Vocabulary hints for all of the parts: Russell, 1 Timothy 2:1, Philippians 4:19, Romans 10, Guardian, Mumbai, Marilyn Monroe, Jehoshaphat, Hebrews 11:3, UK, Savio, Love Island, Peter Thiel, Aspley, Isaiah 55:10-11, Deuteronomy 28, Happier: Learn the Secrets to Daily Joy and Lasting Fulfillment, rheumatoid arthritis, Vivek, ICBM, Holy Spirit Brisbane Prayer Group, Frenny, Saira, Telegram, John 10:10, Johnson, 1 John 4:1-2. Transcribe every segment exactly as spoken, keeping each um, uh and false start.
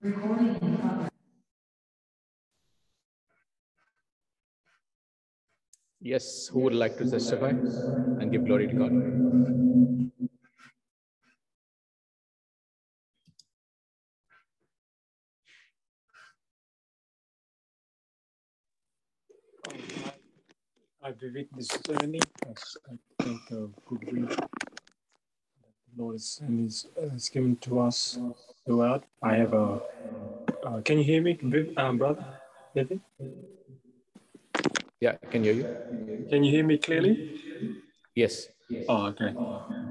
Recording in progress. Yes, who would like to testify and give glory to God? I Vivek, this is Ernie. I think a good read that the Lord has given to us throughout. I have a. Uh, can you hear me, um, brother? Vivek? Yeah, I can hear you. Can you hear me clearly? Yes. Oh, okay.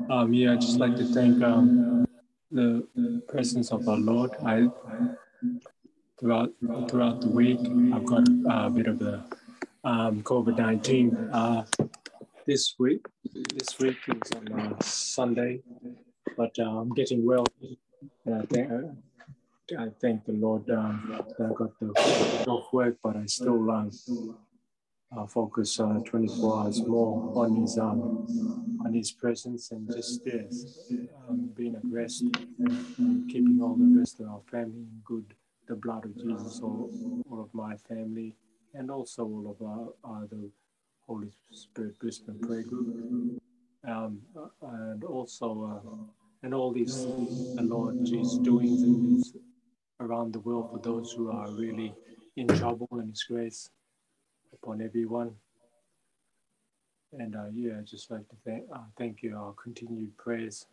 Um, yeah, I'd just like to thank um, the, the presence of our Lord. I throughout throughout the week, I've got a bit of the um, COVID nineteen. Uh, this week, this week is on uh, Sunday, but uh, I'm getting well. And I think. Uh, I thank the Lord um, that I got the off work, but I still run. Um, Uh, focus uh, twenty-four hours more on his um, on his presence and just this um, being at rest and keeping all the rest of our family in good, the blood of Jesus, all, all of my family and also all of our uh, the Holy Spirit Brisbane Prayer Group um, and also uh, and all these the Lord Jesus doings and his around the world for those who are really in trouble and his grace upon everyone. And uh, yeah, I'd just like to thank, uh, thank you, our continued prayers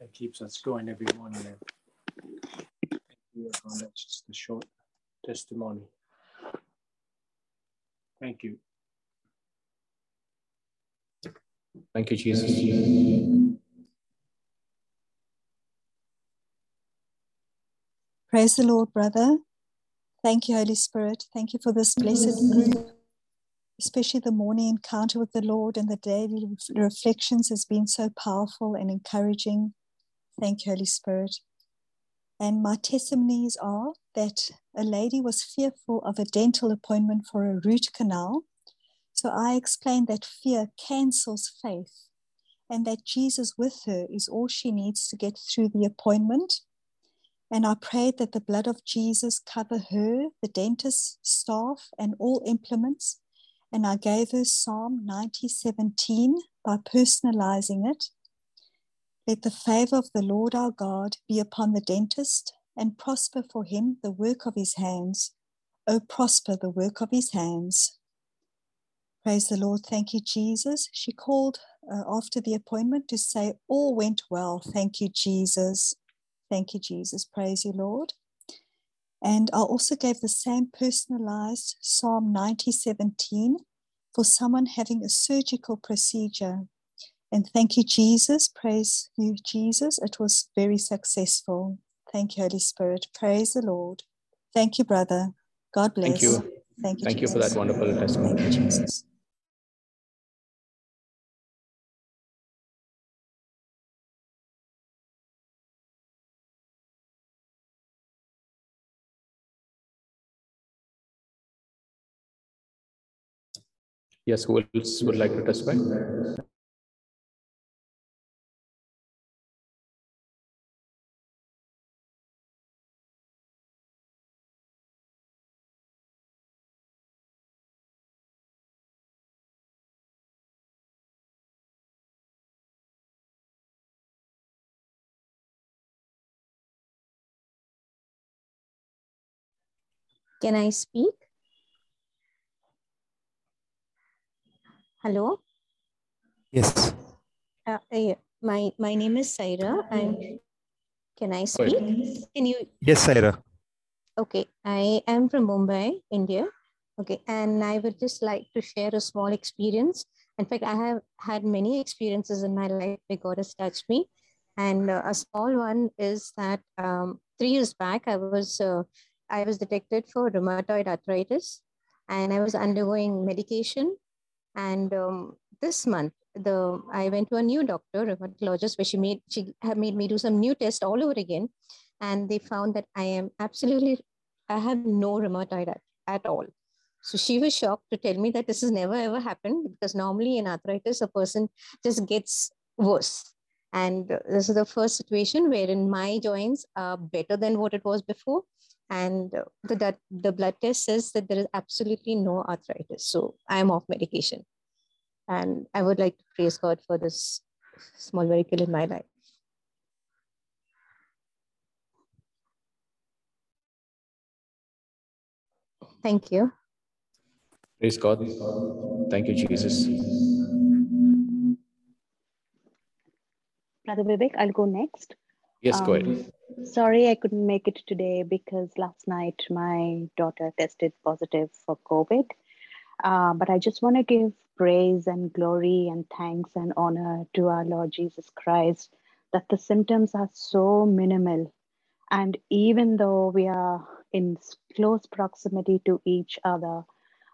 that keeps us going every morning. Thank you, everyone. That's just a short testimony. Thank you. Thank you, Jesus. Praise the Lord, brother. Thank you, Holy Spirit. Thank you for this blessed group. Especially the morning encounter with the Lord and the daily reflections has been so powerful and encouraging. Thank you, Holy Spirit. And my testimonies are that a lady was fearful of a dental appointment for a root canal. So I explained that fear cancels faith and that Jesus with her is all she needs to get through the appointment. And I prayed that the blood of Jesus cover her, the dentist, staff, and all implements. And I gave her Psalm ninety seventeen by personalizing it. Let the favor of the Lord our God be upon the dentist and prosper for him the work of his hands. Oh, prosper the work of his hands. Praise the Lord. Thank you, Jesus. She called uh, after the appointment to say all went well. Thank you, Jesus. Thank you, Jesus. Praise you, Lord. And I also gave the same personalized Psalm ninety seventeen for someone having a surgical procedure. And thank you, Jesus. Praise you, Jesus. It was very successful. Thank you, Holy Spirit. Praise the Lord. Thank you, brother. God bless. Thank you. Thank you, thank you for that wonderful testimony. Thank you, Jesus. Yes, who else would like to testify? Can I speak? Hello. Yes. Uh, I, my my name is Saira. I'm. Can I speak? Sorry. Can you? Yes, Saira. Okay, I am from Mumbai, India. Okay, and I would just like to share a small experience. In fact, I have had many experiences in my life where God has touched me, and uh, a small one is that um, three years back I was uh, I was detected for rheumatoid arthritis, and I was undergoing medication. And um, this month, the I went to a new doctor, rheumatologist, where she made she had made me do some new tests all over again, and they found that I am absolutely I have no rheumatoid at, at all. So she was shocked to tell me that this has never ever happened because normally in arthritis a person just gets worse, And this is the first situation wherein my joints are better than what it was before. And the, that the blood test says that there is absolutely no arthritis. So I'm off medication. And I would like to praise God for this small miracle in my life. Thank you. Praise God. Thank you, Jesus. Brother Vivek, I'll go next. Yes, um, go ahead. Sorry, I couldn't make it today because last night my daughter tested positive for COVID. Uh, but I just want to give praise and glory and thanks and honor to our Lord Jesus Christ that the symptoms are so minimal. And even though we are in close proximity to each other,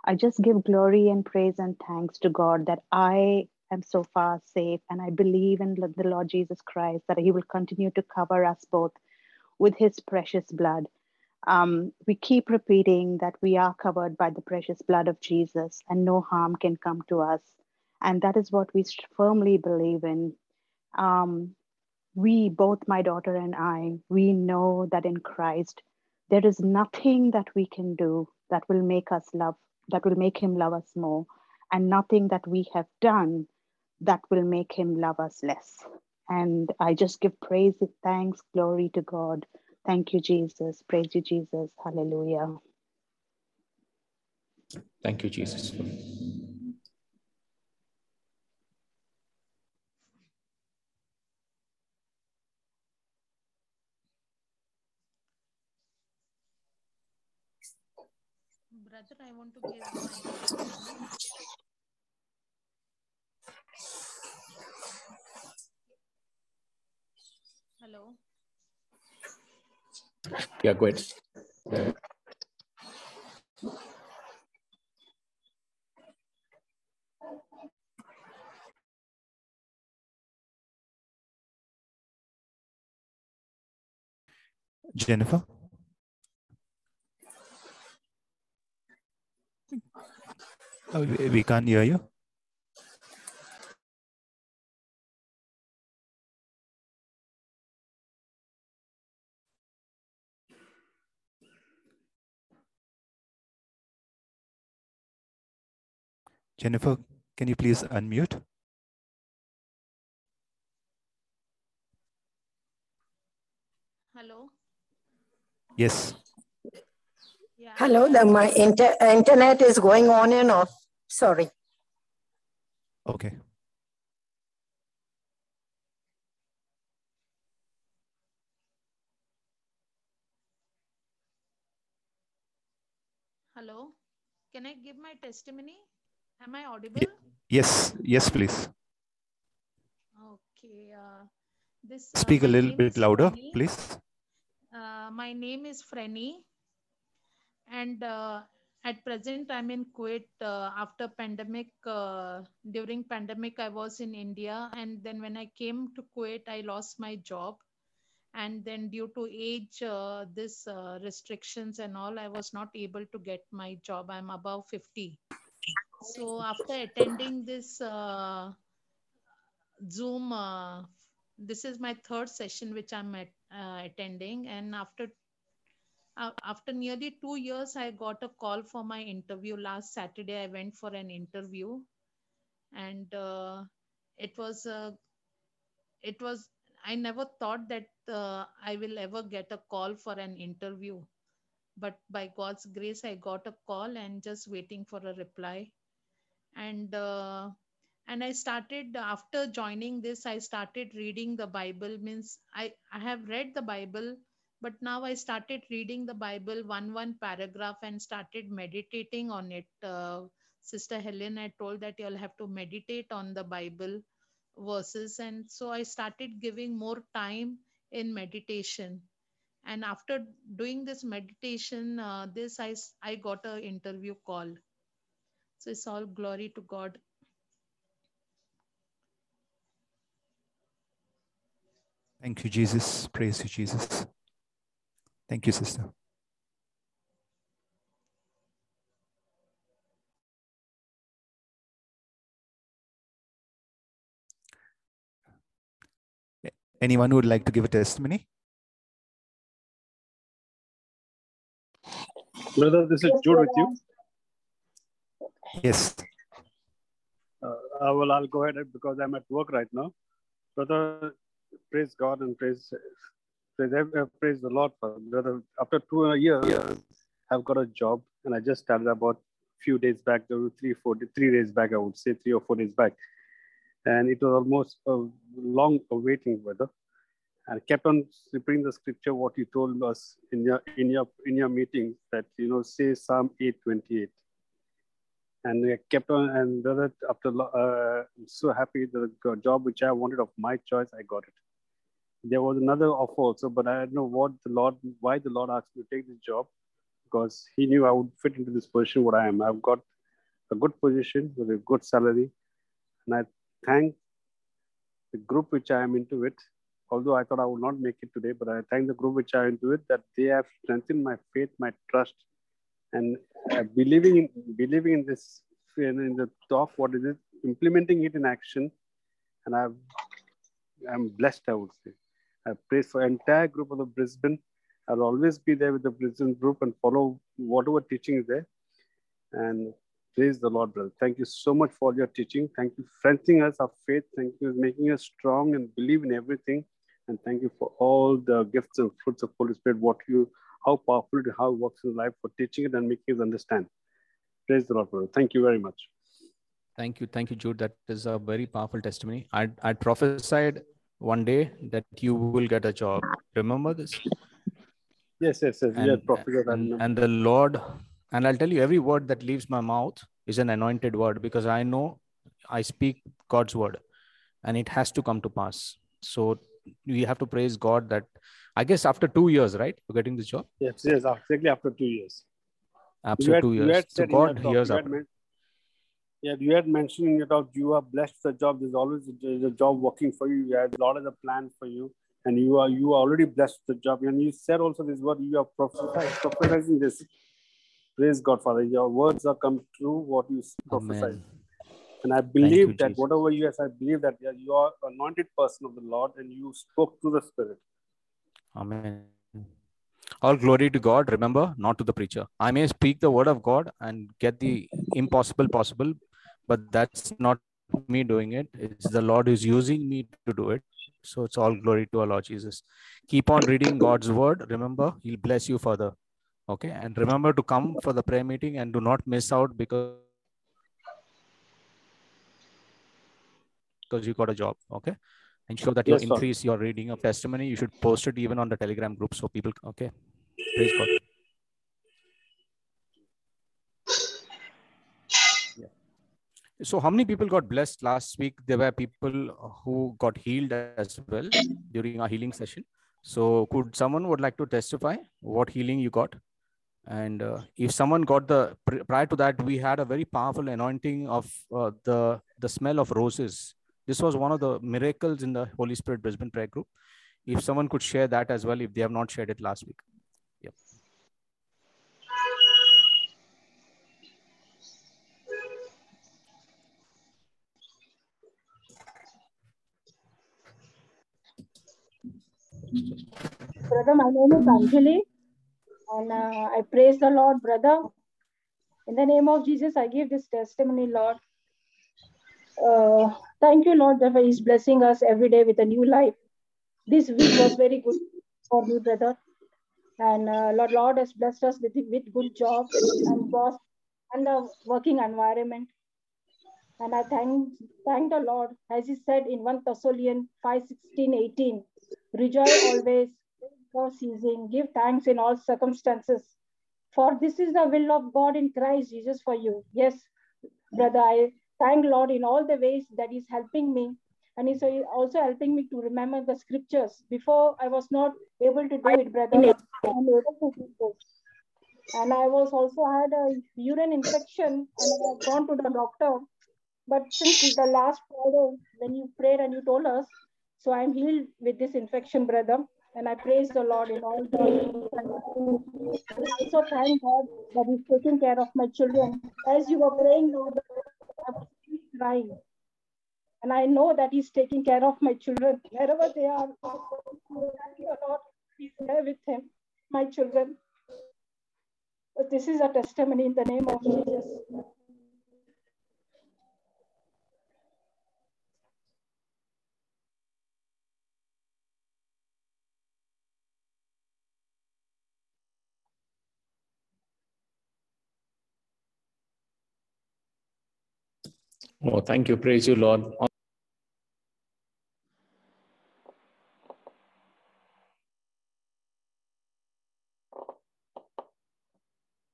I just give glory and praise and thanks to God that I am so far safe, and I believe in the Lord Jesus Christ that he will continue to cover us both with his precious blood. Um, we keep repeating that we are covered by the precious blood of Jesus and no harm can come to us. And that is what we firmly believe in. Um, we, both my daughter and I, we know that in Christ, there is nothing that we can do that will make us love, that will make him love us more, and nothing that we have done that will make him love us less. And I just give praise, thanks, glory to God. Thank you, Jesus. Praise you, Jesus. Hallelujah. Thank you, Jesus. Brother, I want to give my... Hello. Yeah, go ahead. Jennifer? Oh, we can't hear you. Jennifer, can you please unmute? Hello. Yes. Yeah. Hello, the, my inter internet is going on and off. Sorry. Okay. Hello. Can I give my testimony? Am I audible? Yes, yes, please. Okay. Uh, this, Speak uh, a little bit louder, Frenny. Please. Uh, my name is Frenny. And uh, at present, I'm in Kuwait. Uh, after pandemic, uh, during pandemic, I was in India. And then when I came to Kuwait, I lost my job. And then due to age, uh, this uh, restrictions and all, I was not able to get my job. I'm above fifty. So after attending this uh, Zoom, uh, this is my third session which I'm at, uh, attending. And after uh, after nearly two years, I got a call for my interview. Last Saturday, I went for an interview, and uh, it was uh, it was I never thought that uh, I will ever get a call for an interview. But by God's grace, I got a call and just waiting for a reply. And uh, and I started, after joining this, I started reading the Bible. Means I, I have read the Bible, but now I started reading the Bible one, one paragraph and started meditating on it. Uh, Sister Helen, I told that you'll have to meditate on the Bible verses. And so I started giving more time in meditation. And after doing this meditation, uh, this I, I got an interview call. So it's all glory to God. Thank you, Jesus. Praise you, Jesus. Thank you, sister. Anyone who would like to give a testimony? Brother, this is Jude with you. Yes. Uh, well, I'll go ahead because I'm at work right now. Brother, praise God and praise praise, praise the Lord. Brother, after two years, yeah. I've got a job and I just started about a few days back, three, four, three days back, I would say, three or four days back. And it was almost a long awaiting, brother. And kept on repeating the scripture, what you told us in your in your in your meeting, that you know, say Psalm eight twenty-eight. And I kept on, and brother, after uh, I'm so happy the job which I wanted of my choice, I got it. There was another offer also, but I don't know what the Lord, why the Lord asked me to take this job, because He knew I would fit into this position what I am. I've got a good position with a good salary, and I thank the group which I am into it. Although I thought I would not make it today, but I thank the group which I am into it, that they have strengthened my faith, my trust, and uh, believing in believing in this, in the talk, what is it, implementing it in action, and I've, I'm blessed, I would say. I praise for the entire group of the Brisbane. I'll always be there with the Brisbane group and follow whatever teaching is there. And praise the Lord, brother. Thank you so much for your teaching. Thank you for strengthening us, our faith. Thank you for making us strong and believe in everything. And thank you for all the gifts and fruits of Holy Spirit, what you, how powerful it, how it works in life, for teaching it and making us understand. Praise the Lord, brother. Thank you very much. Thank you. Thank you, Jude. That is a very powerful testimony. I, I prophesied one day that you will get a job. Remember this? Yes, yes, yes. And, and, and the Lord, and I'll tell you, every word that leaves my mouth is an anointed word, because I know I speak God's word and it has to come to pass. So we have to praise God that, I guess, after two years, right? You're getting this job? Yes, yes, exactly after two years. After had, two years. So God hears up. Yeah, you had mentioned in your talk, you are blessed with the job. There's always a, a job working for you. You had a lot of the plans for you. And you are you are already blessed with the job. And you said also this word, you are prophesying this. Praise God, Father. Your words have come true, what you prophesied. And I believe you, that Jesus. Whatever you have, I believe that you are anointed person of the Lord and you spoke to the Spirit. Amen. All glory to God, remember, not to the preacher. I may speak the word of God and get the impossible possible, but that's not me doing it. It's the Lord who's using me to do it. So it's all glory to our Lord Jesus. Keep on reading God's word. Remember, He'll bless you further. Okay. And remember to come for the prayer meeting and do not miss out because you got a job. Okay. Ensure that you yes, increase sir. Your reading of testimony. You should post it even on the Telegram group so people, okay. Praise God. Yeah. So how many people got blessed last week? There were people who got healed as well during our healing session. So could someone would like to testify what healing you got? And uh, if someone got the, prior to that, we had a very powerful anointing of uh, the, the smell of roses. This was one of the miracles in the Holy Spirit Brisbane Prayer Group. If someone could share that as well, if they have not shared it last week. Yep. Brother, my name is Anjali, and uh, I praise the Lord, brother. In the name of Jesus, I give this testimony, Lord. Uh, thank you, Lord, that He's blessing us every day with a new life. This week was very good for me, brother. And uh, Lord, Lord has blessed us with, with good jobs and boss and the working environment. And I thank, thank the Lord, as He said in First Thessalonians five sixteen to eighteen, rejoice always, for ceasing, give thanks in all circumstances. For this is the will of God in Christ Jesus for you. Yes, brother, I thank Lord in all the ways that He's helping me, and He's also helping me to remember the scriptures. Before I was not able to do it, brother. I'm able to do this. And I was also had a urine infection, and I had gone to the doctor. But since the last Friday, when you prayed and you told us, so I'm healed with this infection, brother. And I praise the Lord in all the. And I also thank God that He's taking care of my children. As you were praying, Lord, I was crying. And I know that he's taking care of my children. Wherever they are, Lord, he's there with him, my children. But this is a testimony in the name of Jesus. Oh, thank you. Praise you, Lord.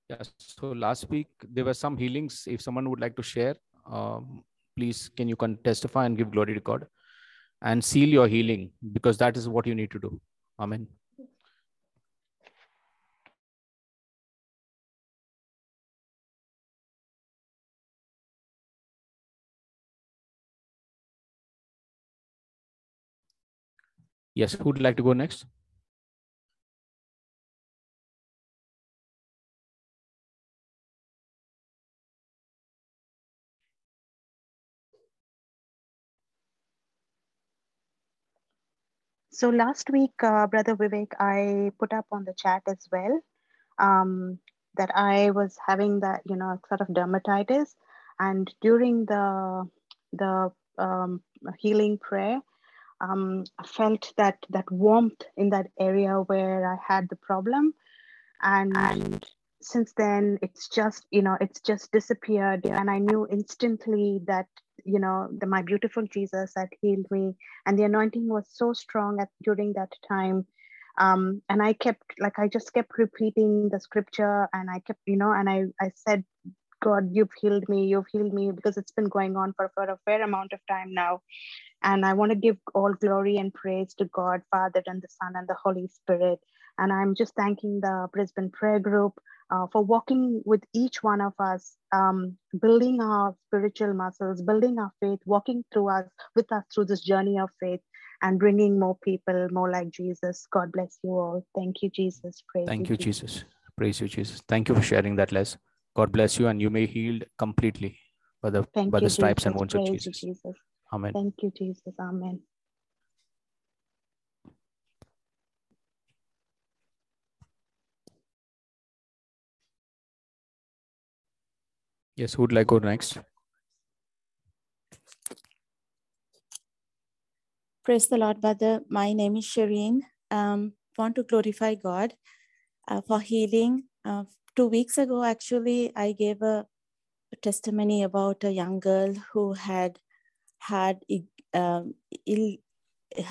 Yes. So last week, there were some healings. If someone would like to share, um, please, can you can testify and give glory to God and seal your healing, because that is what you need to do. Amen. Yes, who would like to go next? So last week, uh, Brother Vivek, I put up on the chat as well um, that I was having that, you know, sort of dermatitis. And during the, the um, healing prayer, Um, I felt that that warmth in that area where I had the problem, and, and since then it's just you know it's just disappeared, and I knew instantly that you know the, my beautiful Jesus had healed me, and the anointing was so strong at during that time, um, and I kept like I just kept repeating the scripture, and I kept you know and I I said, God, you've healed me, you've healed me, because it's been going on for, for a fair amount of time now. And I want to give all glory and praise to God, Father, and the Son, and the Holy Spirit. And I'm just thanking the Brisbane Prayer Group uh, for walking with each one of us, um, building our spiritual muscles, building our faith, walking through us, with us through this journey of faith, and bringing more people, more like Jesus. God bless you all. Thank you, Jesus. Praise Thank you, Jesus. Jesus. Praise you, Jesus. Thank you for sharing that, Les. God bless you, and you may healed completely by the, by the stripes Jesus. and wounds of Jesus. Jesus. Amen. Thank you, Jesus. Amen. Yes, who would like to go next? Praise the Lord, Brother. My name is Shireen. Um, want to glorify God uh, for healing. Uh, Two weeks ago, actually, I gave a, a testimony about a young girl who had had um, ill,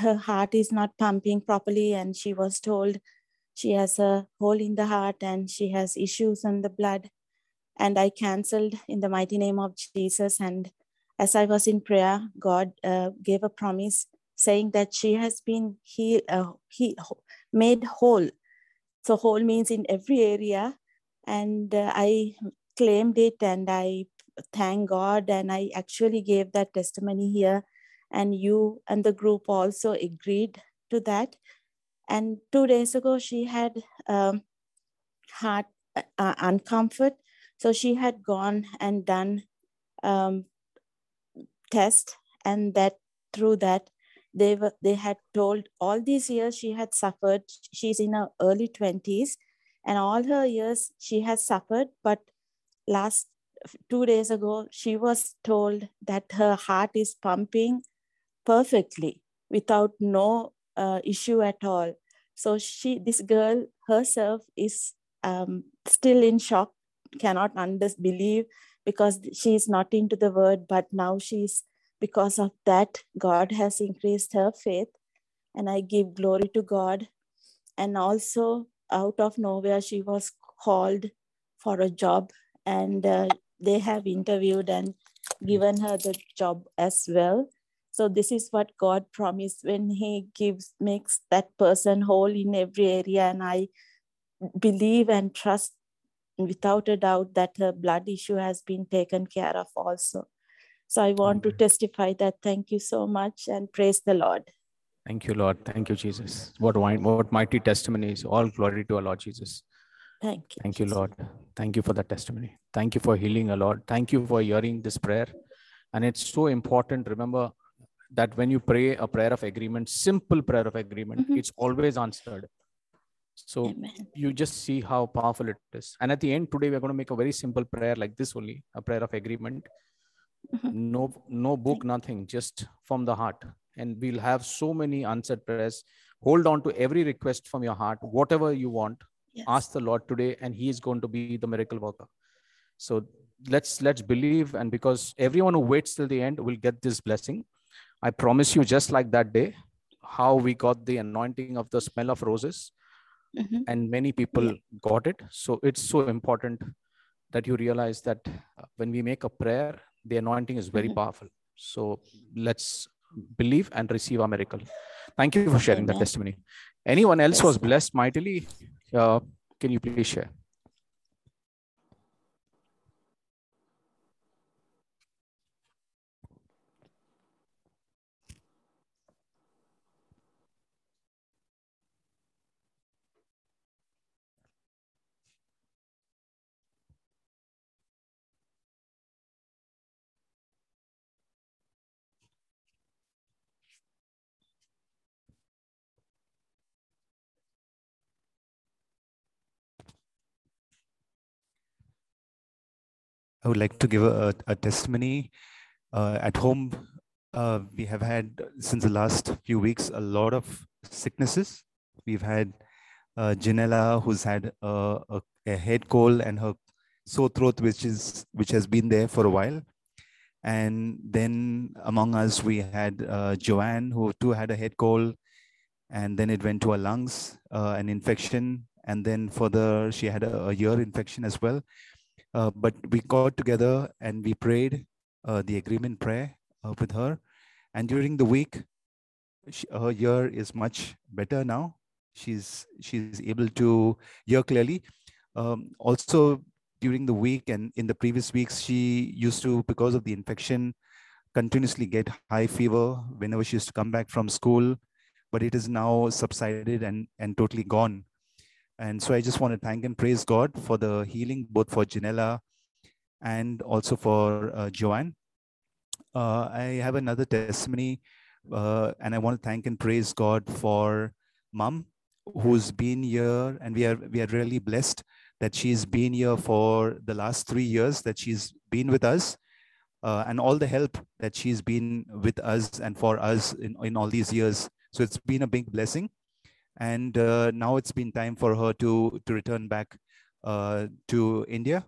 her heart is not pumping properly, and she was told she has a hole in the heart and she has issues in the blood. And I canceled in the mighty name of Jesus. And as I was in prayer, God uh, gave a promise saying that she has been heal, uh, he, made whole. So whole means in every area. And uh, I claimed it, and I thank God, and I actually gave that testimony here, and you and the group also agreed to that. And two days ago, she had um, heart uh, uncomfort. So she had gone and done um, test, and that through that, they, were, they had told all these years she had suffered. She's in her early twenties. And all her years, she has suffered. But last two days ago, she was told that her heart is pumping perfectly without no uh, issue at all. So she, this girl herself is um, still in shock, cannot believe, because she is not into the word. But now she's, because of that, God has increased her faith. And I give glory to God. And also, out of nowhere, she was called for a job, and uh, they have interviewed and given her the job as well. So this is what God promised when he gives, makes that person whole in every area. And I believe and trust without a doubt that her blood issue has been taken care of also. So I want to testify that. Thank you so much, and praise the Lord. Thank you, Lord. Thank you, Jesus. What, what mighty testimonies. All glory to our Lord Jesus. Thank you. Thank you, Lord. Thank you for that testimony. Thank you for healing, our Lord. Thank you for hearing this prayer. And it's so important. Remember, that when you pray a prayer of agreement, simple prayer of agreement, mm-hmm. it's always answered. So Amen. You just see how powerful it is. And at the end today, we're going to make a very simple prayer like this only, a prayer of agreement. Mm-hmm. No, no book, nothing, just from the heart. And we'll have so many answered prayers. Hold on to every request from your heart, whatever you want, yes. ask the Lord today, and he is going to be the miracle worker. So let's, let's believe. And because everyone who waits till the end will get this blessing. I promise you, just like that day, how we got the anointing of the smell of roses, mm-hmm. and many people yeah. got it. So it's so important that you realize that when we make a prayer, the anointing is very mm-hmm. powerful. So let's believe and receive our miracle. Thank you for sharing Amen. That testimony. Anyone else was blessed mightily? Uh, can you please share? I would like to give a, a testimony. Uh, at home, uh, we have had, since the last few weeks, a lot of sicknesses. We've had uh, Janela, who's had uh, a, a head cold and her sore throat, which is which has been there for a while. And then among us, we had uh, Joanne, who too had a head cold, and then it went to her lungs, uh, an infection. And then further, she had a, a ear infection as well. Uh, but we got together and we prayed uh, the agreement prayer uh, with her. And during the week, she, her ear is much better now. She's she's able to hear clearly. Um, also, during the week and in the previous weeks, she used to, because of the infection, continuously get high fever whenever she used to come back from school. But it is now subsided and, and totally gone. And so I just want to thank and praise God for the healing, both for Janela and also for uh, Joanne. Uh, I have another testimony, uh, and I want to thank and praise God for Mom, who's been here, and we are we are really blessed that she's been here for the last three years that she's been with us, uh, and all the help that she's been with us and for us in, in all these years. So it's been a big blessing. And uh, now it's been time for her to, to return back uh, to India.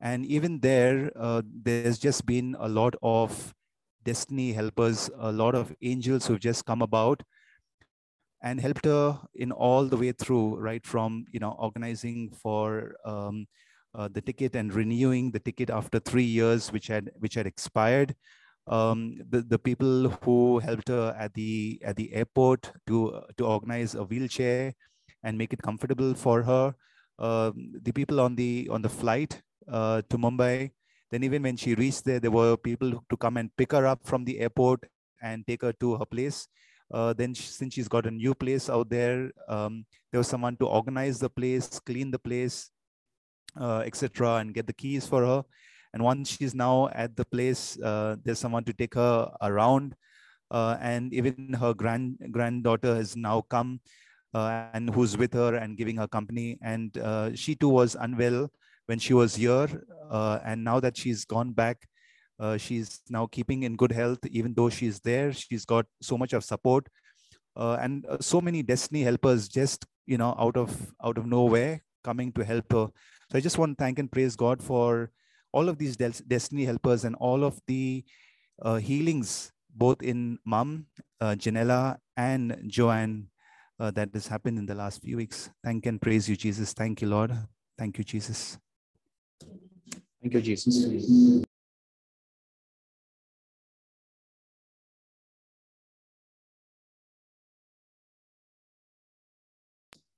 And even there, uh, there's just been a lot of destiny helpers, a lot of angels who've just come about and helped her in all the way through, right from, you know, organizing for um, uh, the ticket and renewing the ticket after three years, which had which had expired. Um, the, the people who helped her at the at the airport to to organize a wheelchair and make it comfortable for her, um, the people on the on the flight uh, to Mumbai. Then even when she reached there, there were people to come and pick her up from the airport and take her to her place. Uh, then she, since she's got a new place out there, um, there was someone to organize the place, clean the place, uh, et cetera, and get the keys for her. And once she's now at the place, uh, there's someone to take her around. Uh, and even her grand granddaughter has now come uh, and who's with her and giving her company. And uh, she too was unwell when she was here. Uh, and now that she's gone back, uh, she's now keeping in good health. Even though she's there, she's got so much of support. Uh, and uh, so many destiny helpers just, you know, out of, out of nowhere coming to help her. So I just want to thank and praise God for all of these des- destiny helpers and all of the uh, healings, both in Mom, uh, Janela, and Joanne, uh, that has happened in the last few weeks. Thank and praise you, Jesus. Thank you, Lord. Thank you, Jesus. Thank you, Jesus.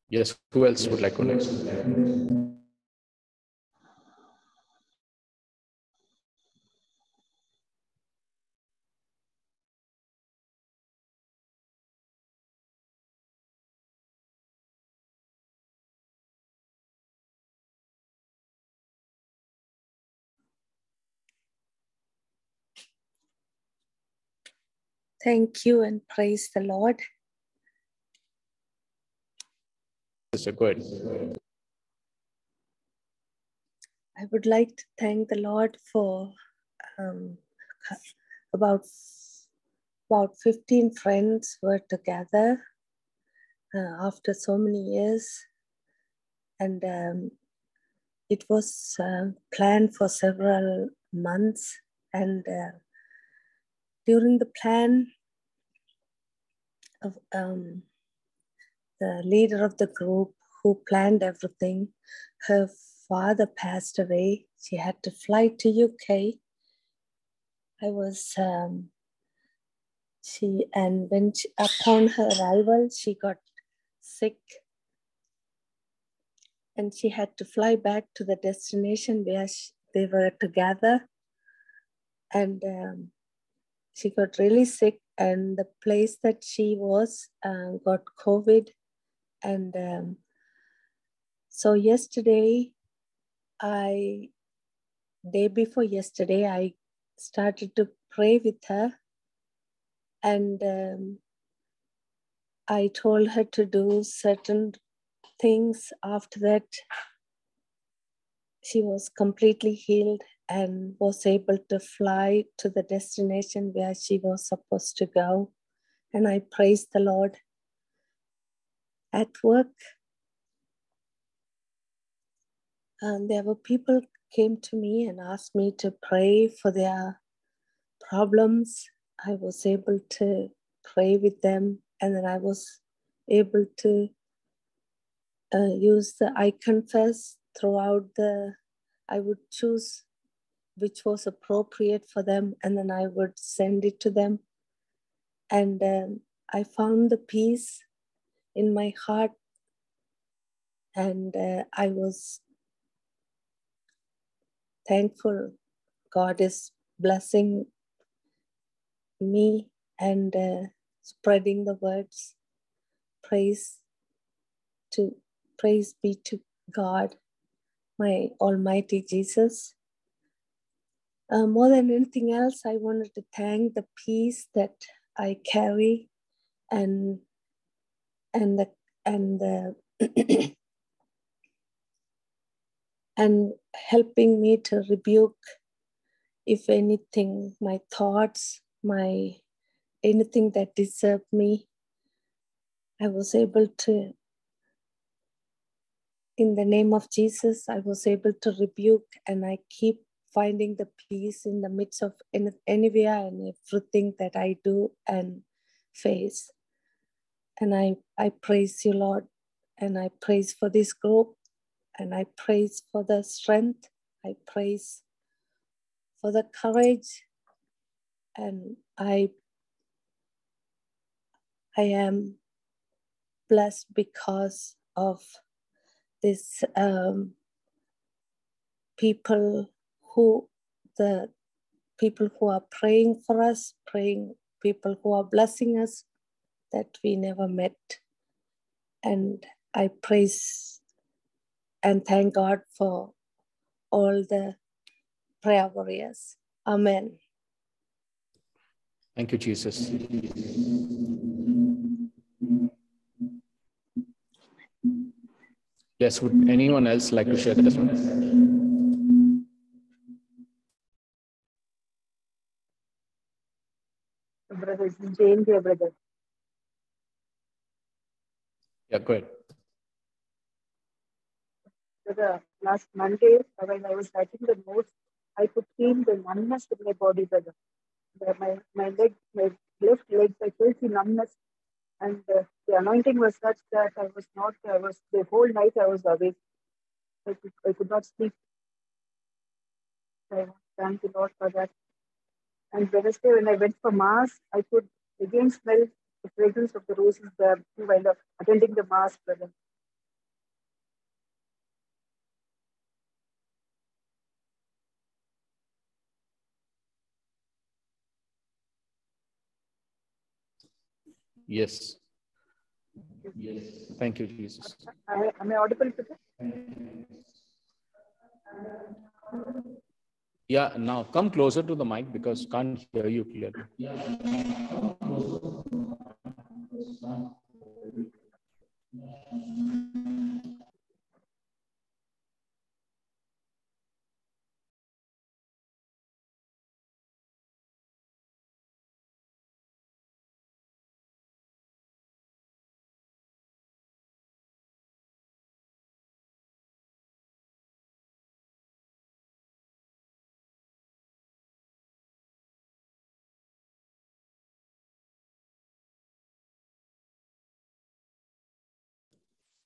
Yes, who else would like to next? Thank you and praise the Lord. So good. I would like to thank the Lord for um, about about fifteen friends were together uh, after so many years, and um, it was uh, planned for several months. And uh, during the plan, of, um, the leader of the group who planned everything, her father passed away. She had to fly to U K. I was, um, she, and when she, upon her arrival, she got sick. And she had to fly back to the destination where she, they were together. And um, she got really sick, and the place that she was uh, got COVID. And um, so yesterday, I, day before yesterday, I started to pray with her. And um, I told her to do certain things. After that, she was completely healed and was able to fly to the destination where she was supposed to go. And I praised the Lord. At work, and there were people came to me and asked me to pray for their problems. I was able to pray with them, and then I was able to uh, use the I confess throughout the, I would choose which was appropriate for them, and then I would send it to them. And um, I found the peace in my heart, and uh, I was thankful. God is blessing me and uh, spreading the words. Praise to praise be to God, my Almighty Jesus. Uh, more than anything else, I wanted to thank the peace that I carry, and and the and the and helping me to rebuke, if anything, my thoughts, my anything that disturbed me. I was able to, in the name of Jesus, I was able to rebuke, and I keep finding the peace in the midst of any, anywhere and everything that I do and face. And I, I praise you, Lord, and I praise for this group, and I praise for the strength. I praise for the courage, and I, I am blessed because of this um, people who, the people who are praying for us, praying, people who are blessing us, that we never met. And I praise and thank God for all the prayer warriors. Amen. Thank you, Jesus. Yes, would anyone else like to share this one? Brother James, your brother. Yeah, go ahead. So the last Monday, when I was writing the notes, I could feel the numbness in my body, brother. The, my, my leg, my left leg, I felt the numbness. And uh, the anointing was such that I was not, I was, the whole night I was awake. I could, I could not sleep. So I thank the Lord for that. And Wednesday, when I went for Mass, I could again smell the fragrance of the roses there while attending the Mass, brother. Yes. Yes. Thank you, Jesus. I, am I audible to that? Yeah, now come closer to the mic because can't hear you clearly.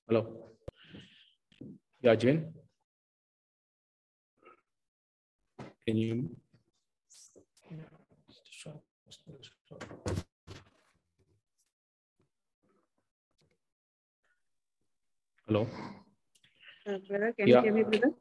Hello. Yeah, Jane. Can you? Hello. Uh, brother, can yeah. you hear me, brother?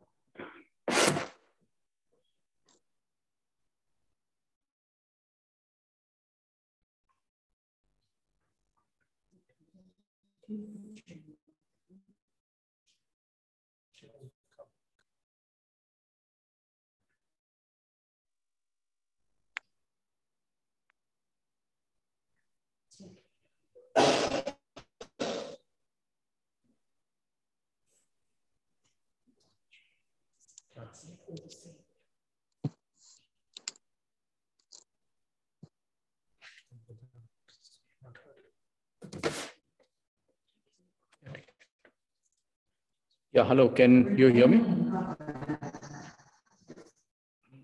Yeah, hello, can you hear me?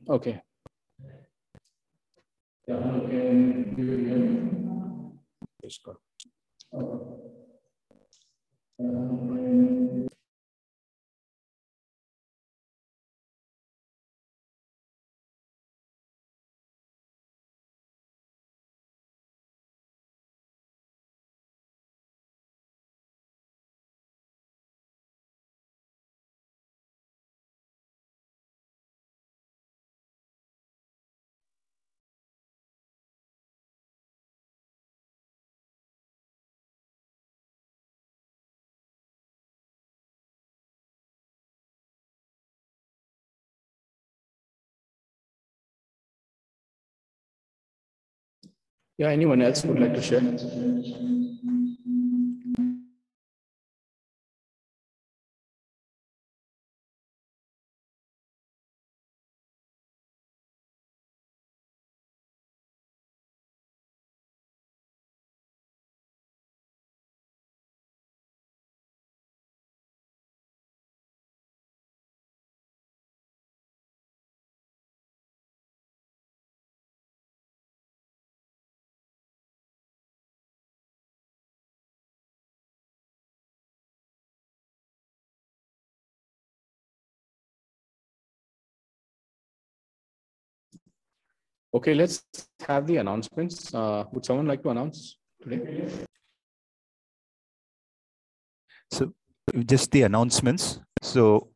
Okay. Yeah, hello, can you hear me? Yes, God. Okay. Yeah, anyone else would like to share? Okay, let's have the announcements. Uh, would someone like to announce today? So, just the announcements. So,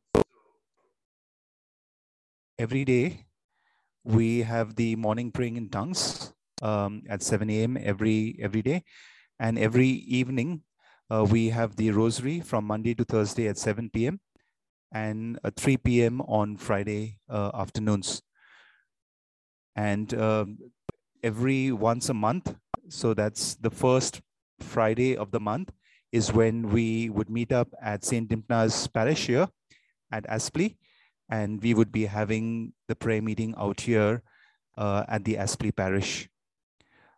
every day we have the morning praying in tongues um, at seven a m every every day, and every evening uh, we have the rosary from Monday to Thursday at seven p m and uh, three p m on Friday uh, afternoons. And uh, every once a month, so that's the first Friday of the month, is when we would meet up at Saint Dimna's Parish here at Aspley, and we would be having the prayer meeting out here uh, at the Aspley Parish.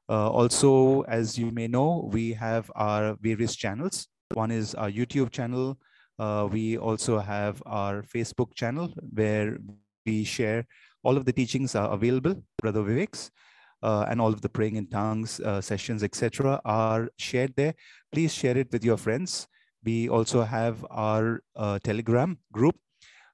Uh, also, as you may know, we have our various channels. One is our YouTube channel. Uh, we also have our Facebook channel where we share. All of the teachings are available, Brother Vivek's, uh, and all of the praying in tongues uh, sessions, et cetera, are shared there. Please share it with your friends. We also have our uh, Telegram group.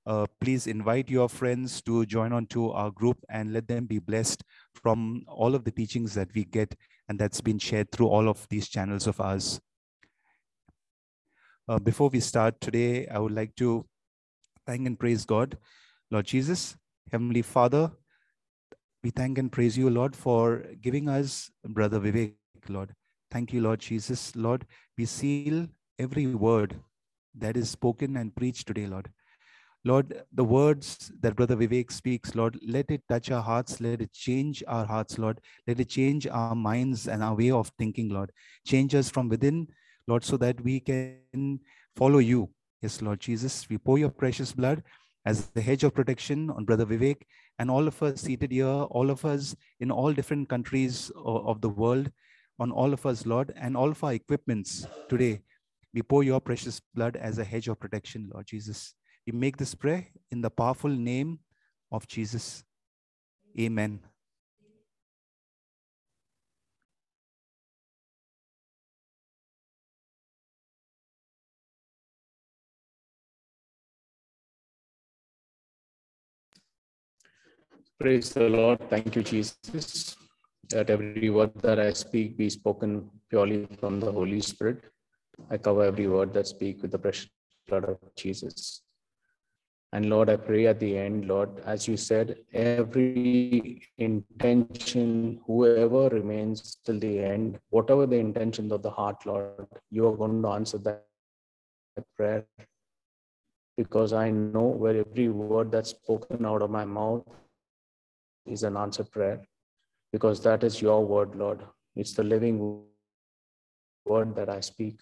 Uh, please invite your friends to join onto our group and let them be blessed from all of the teachings that we get, and that's been shared through all of these channels of ours. Uh, before we start today, I would like to thank and praise God, Lord Jesus. Heavenly Father, we thank and praise you, Lord, for giving us Brother Vivek, Lord. Thank you, Lord Jesus. Lord, we seal every word that is spoken and preached today, Lord. Lord, the words that Brother Vivek speaks, Lord, let it touch our hearts. Let it change our hearts, Lord. Let it change our minds and our way of thinking, Lord. Change us from within, Lord, so that we can follow you. Yes, Lord Jesus, we pour your precious blood as the hedge of protection on Brother Vivek and all of us seated here, all of us in all different countries of the world, on all of us, Lord, and all of our equipments today. We pour your precious blood as a hedge of protection, Lord Jesus. We make this prayer in the powerful name of Jesus. Amen. Praise the Lord. Thank you, Jesus. That every word that I speak be spoken purely from the Holy Spirit. I cover every word that speak with the precious blood of Jesus. And Lord, I pray at the end, Lord, as you said, every intention, whoever remains till the end, whatever the intentions of the heart, Lord, you are going to answer that prayer. Because I know where every word that's spoken out of my mouth is an answered prayer. Because that is your word, Lord. It's the living word that I speak.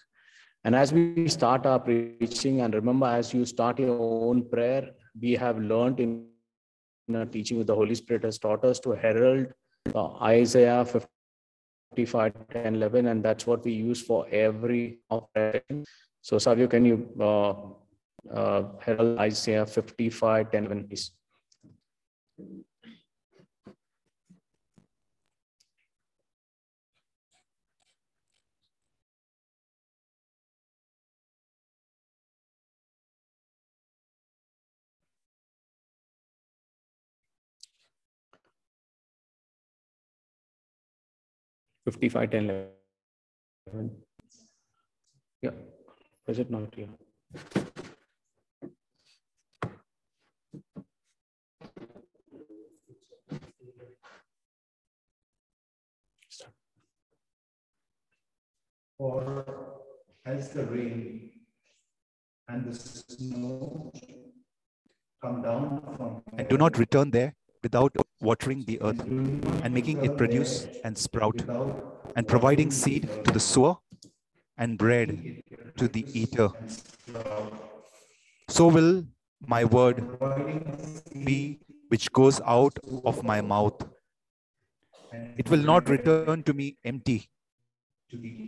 And as we start our preaching, and remember, as you start your own prayer, we have learned in our teaching with the Holy Spirit has taught us to herald uh, Isaiah fifty-five, ten, eleven, and that's what we use for every operation. So, Savio, can you uh, uh, herald Isaiah fifty-five, ten, eleven, please? fifty-five, ten, eleven. Yeah, is it not here? Yeah. For as the rain and the snow come down from and do not return there without watering the earth and making it produce and sprout and providing seed to the sower and bread to the eater. So will my word be which goes out of my mouth. It will not return to me empty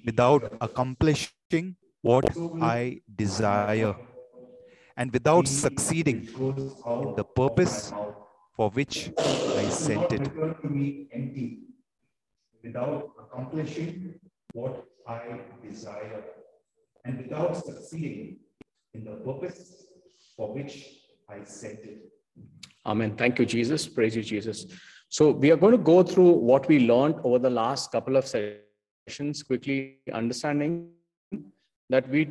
without accomplishing what I desire and without succeeding in the purpose for which I sent it. Return to me empty, without accomplishing what I desire, and without succeeding in the purpose for which I sent it. Amen. Thank you, Jesus. Praise you, Jesus. So we are going to go through what we learned over the last couple of sessions, quickly understanding that we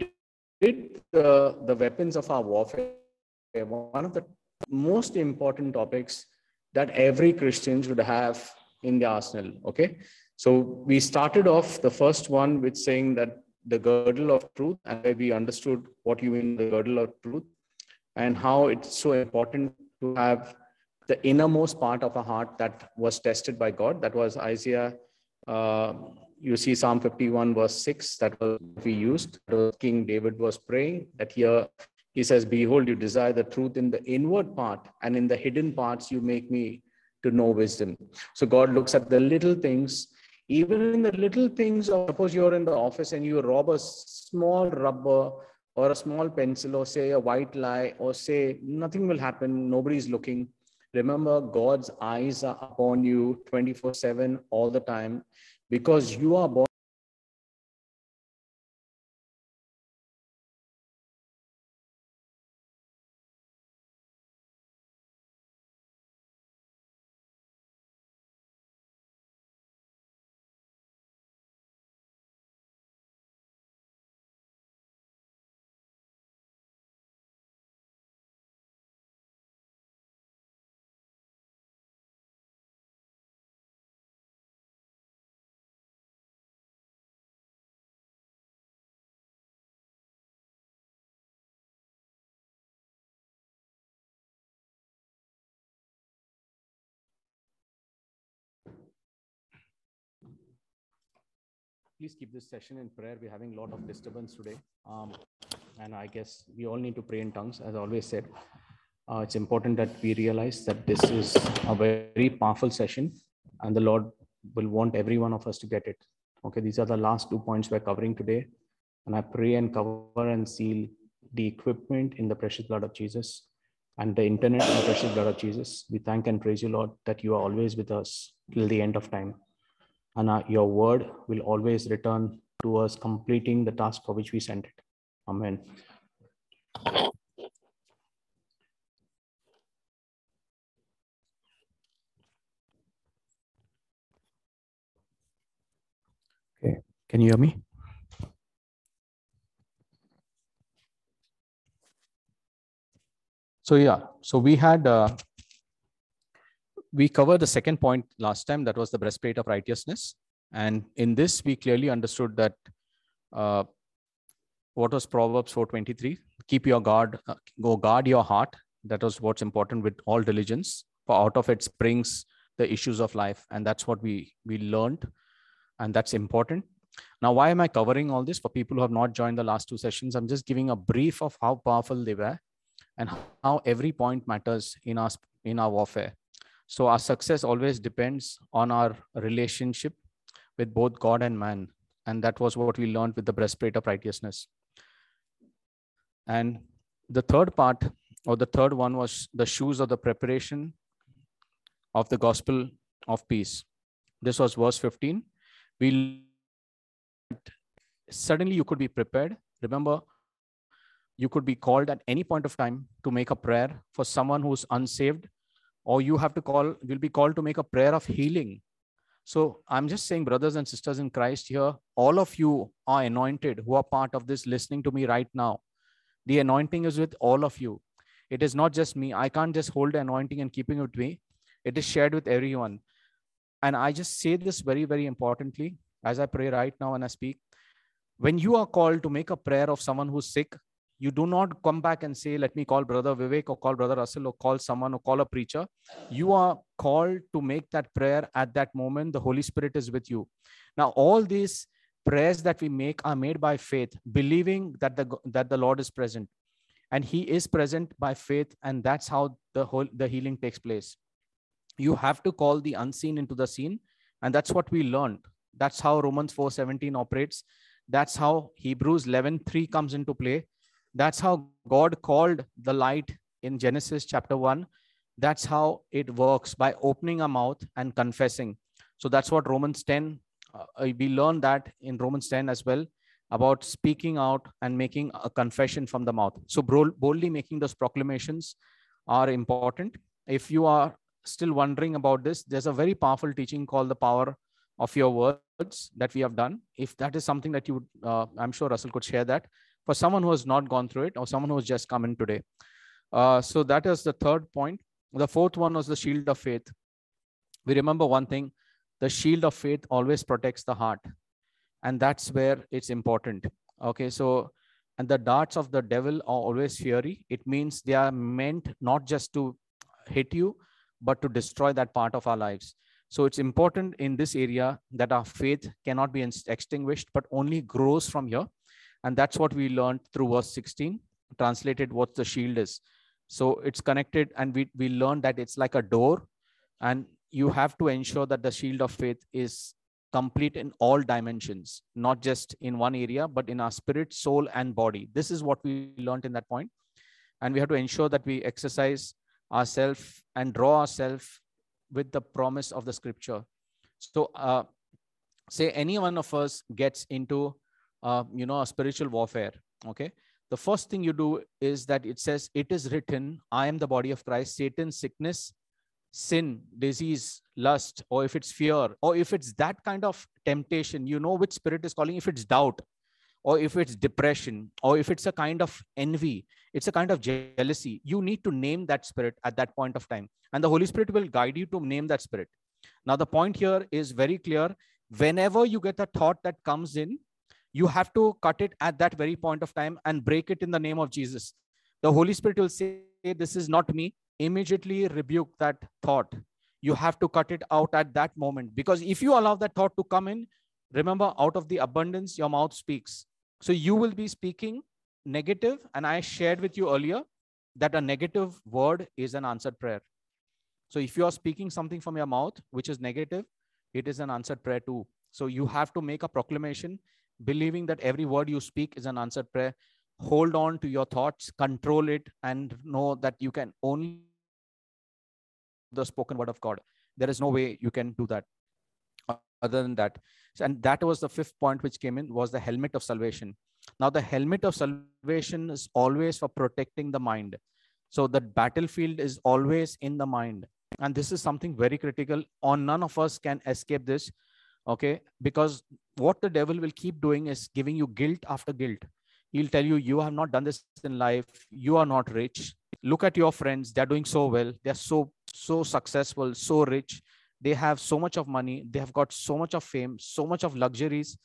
did the, the weapons of our warfare. One of the most important topics that every Christian should have in the arsenal. Okay. So we started off the first one with saying that the girdle of truth, and we understood what you mean, the girdle of truth, and how it's so important to have the innermost part of our heart that was tested by God. That was Isaiah. Uh, you see Psalm fifty-one verse six, that was we used. King David was praying that here, he says, behold, you desire the truth in the inward part, and in the hidden parts you make me to know wisdom. So God looks at the little things, even in the little things. Suppose you're in the office and you rob a small rubber or a small pencil or say a white lie or say nothing will happen, nobody's looking. Remember, God's eyes are upon you twenty-four seven all the time, because you are born. please keep this session in prayer. We're having a lot of disturbance today. Um, and I guess we all need to pray in tongues, as I always said. Uh, it's important that we realize that this is a very powerful session and the Lord will want every one of us to get it. Okay, these are the last two points we're covering today. And I pray and cover and seal the equipment in the precious blood of Jesus and the internet in the precious blood of Jesus. We thank and praise you, Lord, that you are always with us till the end of time. And our, your word will always return to us, completing the task for which we sent it. Amen. Okay, can you hear me? So yeah, so we had, uh, we covered the second point last time, that was the breastplate of righteousness. And in this, we clearly understood that uh, what was Proverbs four twenty-three, keep your guard, uh, go guard your heart. That was what's important with all diligence, for out of it springs the issues of life. And that's what we, we learned. And that's important. Now, why am I covering all this? For people who have not joined the last two sessions, I'm just giving a brief of how powerful they were, and how every point matters in our, in our warfare. So our success always depends on our relationship with both God and man. And that was what we learned with the breastplate of righteousness. And the third part, or the third one, was the shoes of the preparation of the gospel of peace. This was verse fifteen. We suddenly you could be prepared. Remember, you could be called at any point of time to make a prayer for someone who's unsaved, or you have to call, will be called to make a prayer of healing. So I'm just saying, brothers and sisters in Christ here, all of you are anointed who are part of this listening to me right now. The anointing is with all of you. It is not just me. I can't just hold the anointing and keeping it with me. It is shared with everyone. And I just say this very, very importantly, as I pray right now and I speak, when you are called to make a prayer of someone who's sick, you do not come back and say, let me call Brother Vivek or call Brother Russell or call someone or call a preacher. You are called to make that prayer at that moment. The Holy Spirit is with you. Now, all these prayers that we make are made by faith, believing that the, that the Lord is present. And He is present by faith. And that's how the, whole, the healing takes place. You have to call the unseen into the seen. And that's what we learned. That's how Romans four seventeen operates. That's how Hebrews eleven three comes into play. That's how God called the light in Genesis chapter one. That's how it works, by opening our mouth and confessing. So that's what Romans ten, uh, we learned that in Romans ten as well, about speaking out and making a confession from the mouth. So boldly making those proclamations are important. If you are still wondering about this, there's a very powerful teaching called The Power of Your Words that we have done. If that is something that you would, uh, I'm sure Russell could share that, for someone who has not gone through it or someone who has just come in today. Uh, so that is the third point. The fourth one was the shield of faith. We remember one thing, the shield of faith always protects the heart. And that's where it's important. Okay, so, and the darts of the devil are always fiery. It means they are meant not just to hit you, but to destroy that part of our lives. So it's important in this area that our faith cannot be extinguished, but only grows from here. And that's what we learned through verse sixteen, translated what the shield is. So it's connected, and we, we learned that it's like a door, and you have to ensure that the shield of faith is complete in all dimensions, not just in one area, but in our spirit, soul, and body. This is what we learned in that point. And we have to ensure that we exercise ourselves and draw ourselves with the promise of the scripture. So uh, say any one of us gets into Uh, you know, a spiritual warfare. Okay. The first thing you do is that it says, it is written, I am the body of Christ, Satan, sickness, sin, disease, lust, or if it's fear, or if it's that kind of temptation, you know, which spirit is calling, if it's doubt, or if it's depression, or if it's a kind of envy, it's a kind of jealousy. You need to name that spirit at that point of time. And the Holy Spirit will guide you to name that spirit. Now, the point here is very clear. Whenever you get a thought that comes in, you have to cut it at that very point of time and break it in the name of Jesus. The Holy Spirit will say, this is not me. Immediately rebuke that thought. You have to cut it out at that moment. Because if you allow that thought to come in, Remember, out of the abundance, your mouth speaks. So you will be speaking negative. And I shared with you earlier that a negative word is an answered prayer. So if you are speaking something from your mouth, which is negative, it is an answered prayer too. So you have to make a proclamation, believing that every word you speak is an answered prayer. Hold on to your thoughts, control it, and know that you can only the spoken word of God. There is no way you can do that other than that. And that was the fifth point which came in, was the helmet of salvation. Now, the helmet of salvation is always for protecting the mind. So the battlefield is always in the mind. And this is something very critical. On none of us can escape this. Okay, because what the devil will keep doing is giving you guilt after guilt. He'll tell you, you have not done this in life. You are not rich. Look at your friends. They're doing so well. They're so, so successful, so rich. They have so much of money. They have got so much of fame, so much of luxuries.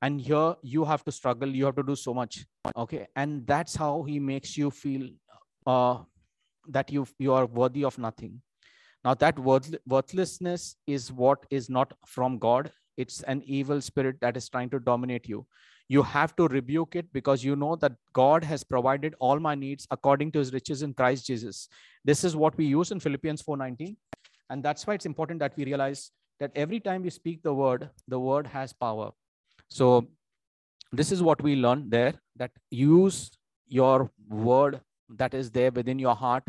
And here you have to struggle. You have to do so much. Okay. And that's how he makes you feel uh, that you, you are worthy of nothing. Now that worth, worthlessness is what is not from God. It's an evil spirit that is trying to dominate you. You have to rebuke it because you know that God has provided all my needs according to his riches in Christ Jesus. This is what we use in Philippians four nineteen. And that's why it's important that we realize that every time we speak the word, the word has power. So this is what we learn there, that use your word that is there within your heart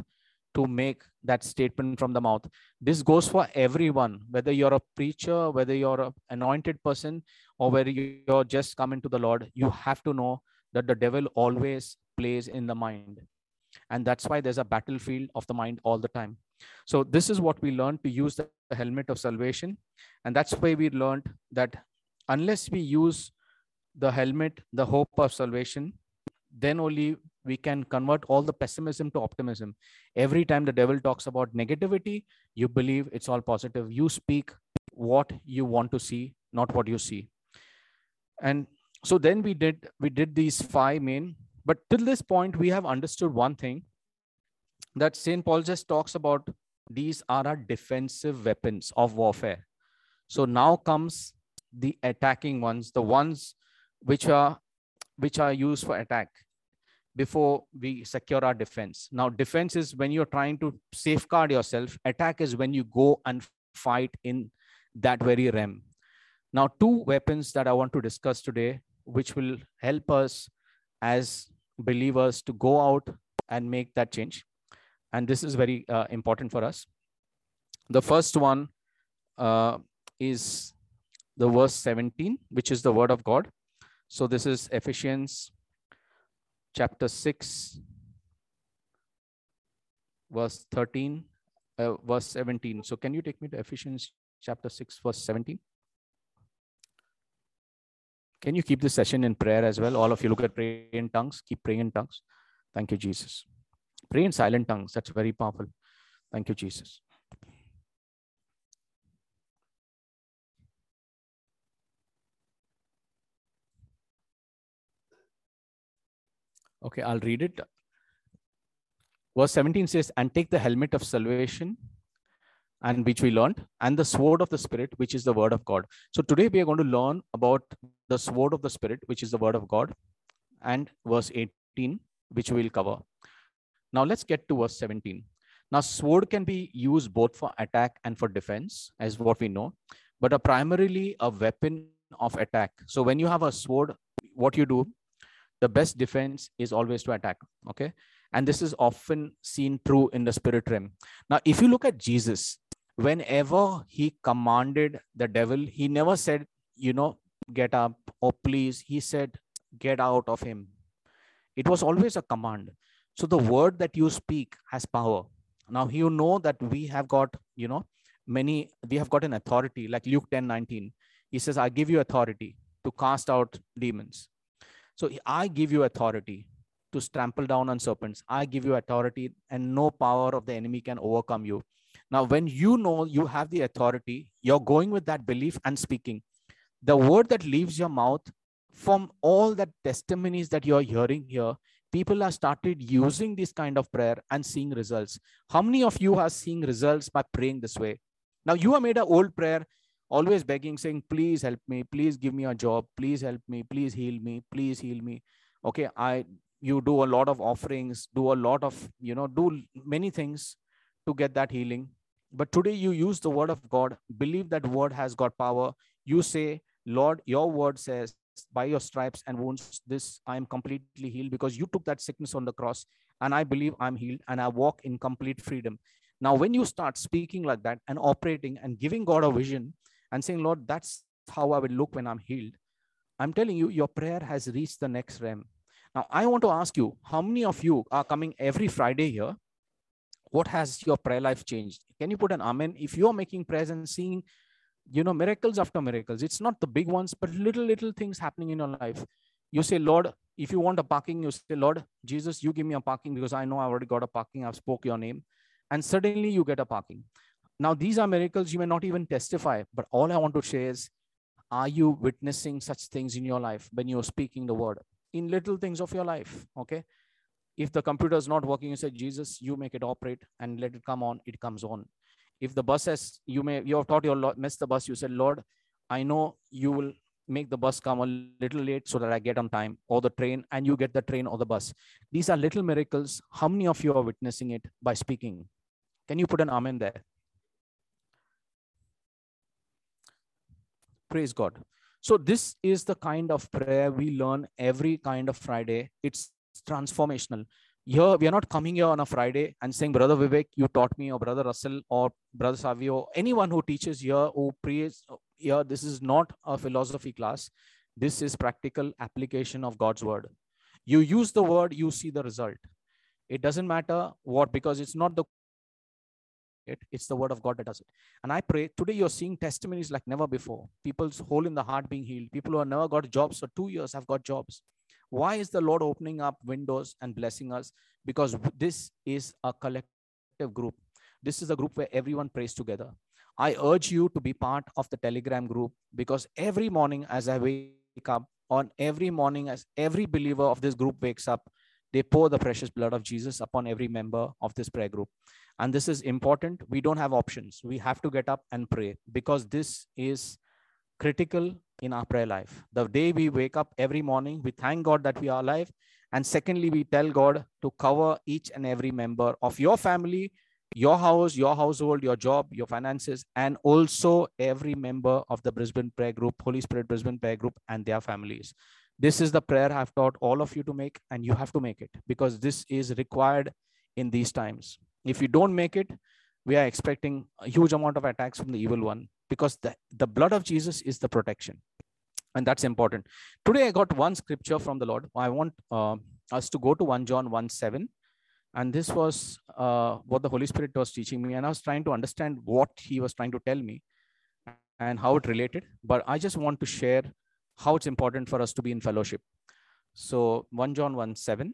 to make that statement from the mouth. This goes for everyone, whether you're a preacher, whether you're an anointed person, or whether you're just coming to the Lord. You have to know that the devil always plays in the mind. And that's why there's a battlefield of the mind all the time. So this is what we learned, to use the helmet of salvation. And that's why we learned that unless we use the helmet, the hope of salvation, then only we can convert all the pessimism to optimism. Every time the devil talks about negativity, you believe it's all positive. You speak what you want to see, not what you see. And so then we did, we did these five main, but till this point, we have understood one thing, that Saint Paul just talks about these are our defensive weapons of warfare. So now comes the attacking ones, the ones which are, which are used for attack before we secure our defense. Now, defense is when you're trying to safeguard yourself. Attack is when you go and fight in that very realm. Now, two weapons that I want to discuss today, which will help us as believers to go out and make that change. And this is very uh, important for us. The first one uh, is the verse seventeen, which is the word of God. So this is Ephesians chapter six, verse thirteen, uh, verse seventeen. So can you take me to Ephesians chapter six, verse seventeen? Can you keep this session in prayer as well? All of you, look at, pray in tongues. Keep praying in tongues. Thank you, Jesus. Pray in silent tongues. That's very powerful. Thank you, Jesus. Okay, I'll read it. Verse seventeen says, and take the helmet of salvation, and which we learned, and the sword of the Spirit, which is the word of God. So today we are going to learn about the sword of the Spirit, which is the word of God, and verse eighteen, which we will cover. Now let's get to verse seventeen. Now, sword can be used both for attack and for defense, as what we know, but are primarily a weapon of attack. So when you have a sword, what you do, the best defense is always to attack. Okay. And this is often seen true in the spirit realm. Now, if you look at Jesus, whenever he commanded the devil, he never said, you know, get up or please. He said, get out of him. It was always a command. So the word that you speak has power. Now, you know that we have got, you know, many, we have got an authority, like Luke ten nineteen. He says, I give you authority to cast out demons. So I give you authority to trample down on serpents. I give you authority, and no power of the enemy can overcome you. Now, when you know you have the authority, you're going with that belief and speaking. The word that leaves your mouth, from all the testimonies that you're hearing here, people have started using this kind of prayer and seeing results. How many of you are seeing results by praying this way? Now, you have made an old prayer always begging, saying, please help me, please give me a job, please help me, please heal me, please heal me. Okay, I, you do a lot of offerings, do a lot of, you know, do many things to get that healing. But today you use the word of God, believe that word has got power. You say, Lord, your word says, by your stripes and wounds, this I am completely healed, because you took that sickness on the cross and I believe I'm healed and I walk in complete freedom. Now, when you start speaking like that and operating and giving God a vision and saying, Lord, that's how I will look when I'm healed, I'm telling you, your prayer has reached the next realm. Now, I want to ask you, how many of you are coming every Friday here? What has your prayer life changed? Can you put an amen? If you're making prayers and seeing, you know, miracles after miracles, it's not the big ones, but little, little things happening in your life. You say, Lord, if you want a parking, you say, Lord, Jesus, you give me a parking, because I know I already got a parking. I've spoke your name. And suddenly you get a parking. Now, these are miracles you may not even testify, but all I want to share is, are you witnessing such things in your life when you're speaking the word? In little things of your life, okay? If the computer is not working, you say, Jesus, you make it operate and let it come on, it comes on. If the bus has, you may, you have thought you'll miss the bus, you said, Lord, I know you will make the bus come a little late so that I get on time, or the train, and you get the train or the bus. These are little miracles. How many of you are witnessing it by speaking? Can you put an amen there? Praise God. So this is the kind of prayer we learn every kind of Friday. It's transformational. Here, we are not coming here on a Friday and saying, Brother Vivek, you taught me, or Brother Russell, or Brother Savio, anyone who teaches here, who prays here, this is not a philosophy class. This is practical application of God's word. You use the word, you see the result. It doesn't matter what, because it's not the It, it's the word of God that does it. And I pray today you're seeing testimonies like never before. People's hole in the heart being healed. People who have never got jobs for two years have got jobs. Why is the Lord opening up windows and blessing us? Because this is a collective group. This is a group where everyone prays together. I urge you to be part of the Telegram group, because every morning as I wake up, on every morning as every believer of this group wakes up, they pour the precious blood of Jesus upon every member of this prayer group. And this is important. We don't have options. We have to get up and pray, because this is critical in our prayer life. The day we wake up every morning, we thank God that we are alive. And secondly, we tell God to cover each and every member of your family, your house, your household, your job, your finances, and also every member of the Brisbane Prayer Group, Holy Spirit Brisbane Prayer Group, and their families. This is the prayer I've taught all of you to make, and you have to make it, because this is required in these times. If you don't make it, we are expecting a huge amount of attacks from the evil one, because the, the blood of Jesus is the protection. And that's important. Today, I got one scripture from the Lord. I want uh, us to go to First John one seven. And this was uh, what the Holy Spirit was teaching me. And I was trying to understand what he was trying to tell me and how it related. But I just want to share how it's important for us to be in fellowship. So First John one seven.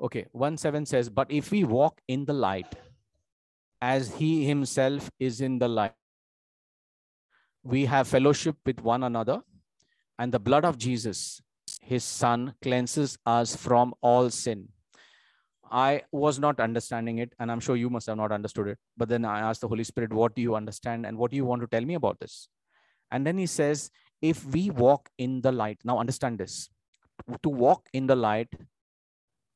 Okay, one seven says, but if we walk in the light, as he himself is in the light, we have fellowship with one another, and the blood of Jesus, his son, cleanses us from all sin. I was not understanding it, and I'm sure you must have not understood it. But then I asked the Holy Spirit, what do you understand, and what do you want to tell me about this? And then he says, if we walk in the light, now understand this, to walk in the light,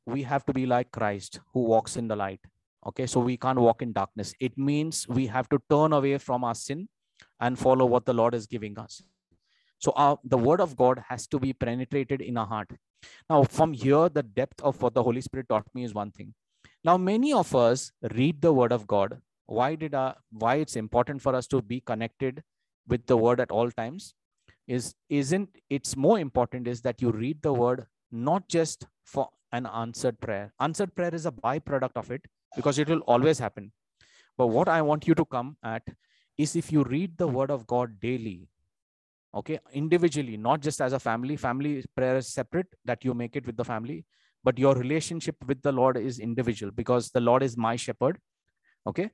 we have to be like Christ who walks in the light. Okay, so we can't walk in darkness. It means we have to turn away from our sin and follow what the Lord is giving us. So our, the word of God has to be penetrated in our heart. Now, from here, the depth of what the Holy Spirit taught me is one thing. Now, many of us read the word of God. Why did I, why it's important for us to be connected with the word at all times is, isn't, it's more important is that you read the word, not just for an answered prayer. Answered prayer is a byproduct of it, because it will always happen. But what I want you to come at is, if you read the word of God daily, okay, individually, not just as a family. Family prayer is separate, that you make it with the family. But your relationship with the Lord is individual, because the Lord is my shepherd. Okay.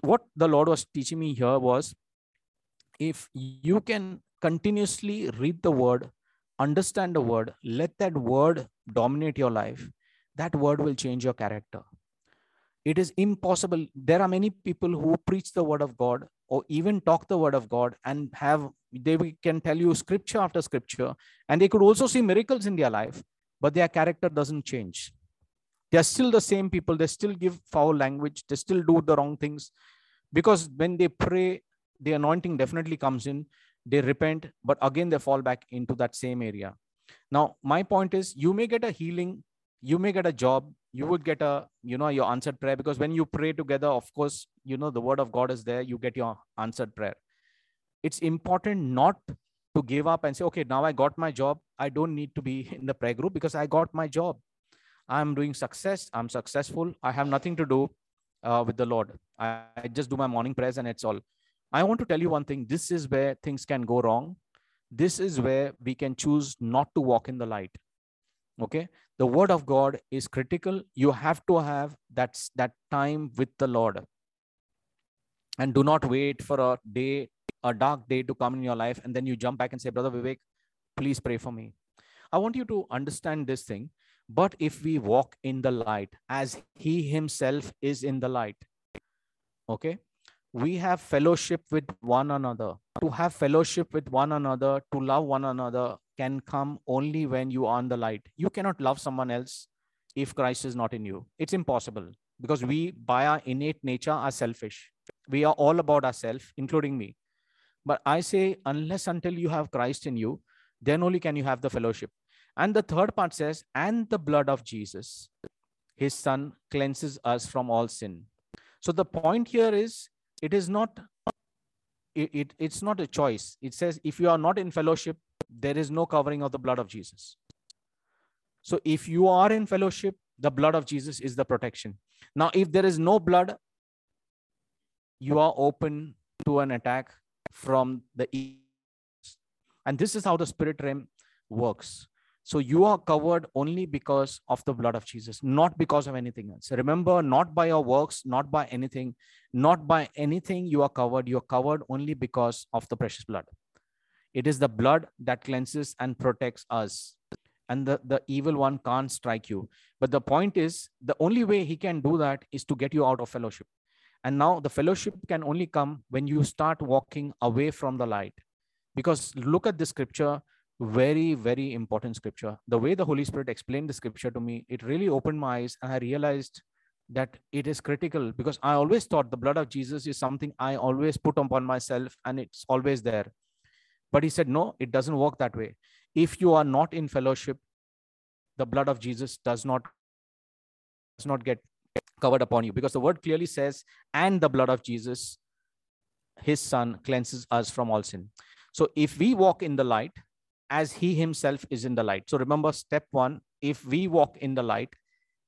What the Lord was teaching me here was, if you can continuously read the word understand the word, let that word dominate your life, that word will change your character. It is impossible. There are many people who preach the word of God or even talk the word of God and have, they can tell you scripture after scripture, and they could also see miracles in their life, but their character doesn't change. They're still the same people. They still give foul language. They still do the wrong things, because when they pray, the anointing definitely comes in. They repent, but again, they fall back into that same area. Now, my point is, you may get a healing, you may get a job, you would get a, you know, your answered prayer, because when you pray together, of course, you know, the word of God is there, you get your answered prayer. It's important not to give up and say, okay, now I got my job, I don't need to be in the prayer group because I got my job. I'm doing success. I'm successful. I have nothing to do uh, with the Lord. I, I just do my morning prayers and it's all. I want to tell you one thing. This is where things can go wrong. This is where we can choose not to walk in the light. Okay, the word of God is critical. You have to have that, that time with the Lord. And do not wait for a day, a dark day to come in your life. And then you jump back and say, Brother Vivek, please pray for me. I want you to understand this thing. But if we walk in the light as he himself is in the light, okay, we have fellowship with one another. To have fellowship with one another, to love one another, can come only when you are in the light. You cannot love someone else if Christ is not in you. It's impossible, because we, by our innate nature, are selfish. We are all about ourselves, including me. But I say, unless until you have Christ in you, then only can you have the fellowship. And the third part says, and the blood of Jesus, his son, cleanses us from all sin. So the point here is, it is not, it, it, it's not a choice. It says, if you are not in fellowship, there is no covering of the blood of Jesus. So if you are in fellowship, the blood of Jesus is the protection. Now, if there is no blood, you are open to an attack from the evil. And this is how the spirit realm works. So you are covered only because of the blood of Jesus, not because of anything else. Remember, not by your works, not by anything, not by anything you are covered. You are covered only because of the precious blood. It is the blood that cleanses and protects us. And the, the evil one can't strike you. But the point is, the only way he can do that is to get you out of fellowship. And now the fellowship can only come when you start walking away from the light. Because look at this scripture. Very, very important scripture. The way the Holy Spirit explained the scripture to me, it really opened my eyes, and I realized that it is critical, because I always thought the blood of Jesus is something I always put upon myself and it's always there. But he said, no, it doesn't work that way. If you are not in fellowship, the blood of Jesus does not, does not get covered upon you, because the word clearly says, and the blood of Jesus, his son, cleanses us from all sin. So if we walk in the light, as he himself is in the light. So remember step one, if we walk in the light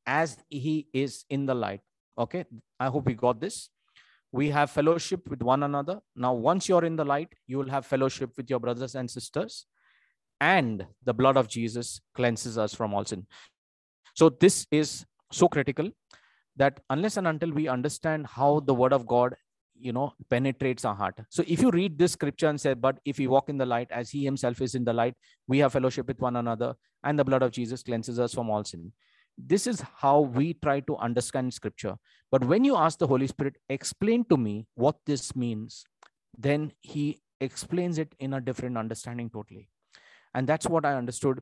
as he is in the light. Okay, I hope we got this. We have fellowship with one another. Now, once you're in the light, you will have fellowship with your brothers and sisters, and the blood of Jesus cleanses us from all sin. So this is so critical that unless and until we understand how the word of God, you know, penetrates our heart. So if you read this scripture and say, but if we walk in the light as he himself is in the light, we have fellowship with one another, and the blood of Jesus cleanses us from all sin. This is how we try to understand scripture. But when you ask the Holy Spirit, explain to me what this means, then he explains it in a different understanding totally. And that's what I understood,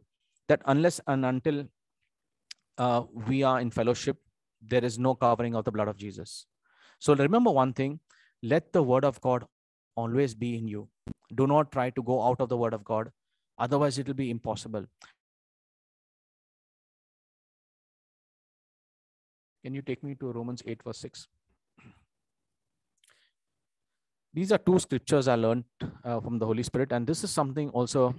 that unless and until uh, we are in fellowship, there is no covering of the blood of Jesus. So remember one thing. Let the word of God always be in you. Do not try to go out of the word of God. Otherwise, it will be impossible. Can you take me to Romans eight verse six? These are two scriptures I learned uh, from the Holy Spirit. And this is something also.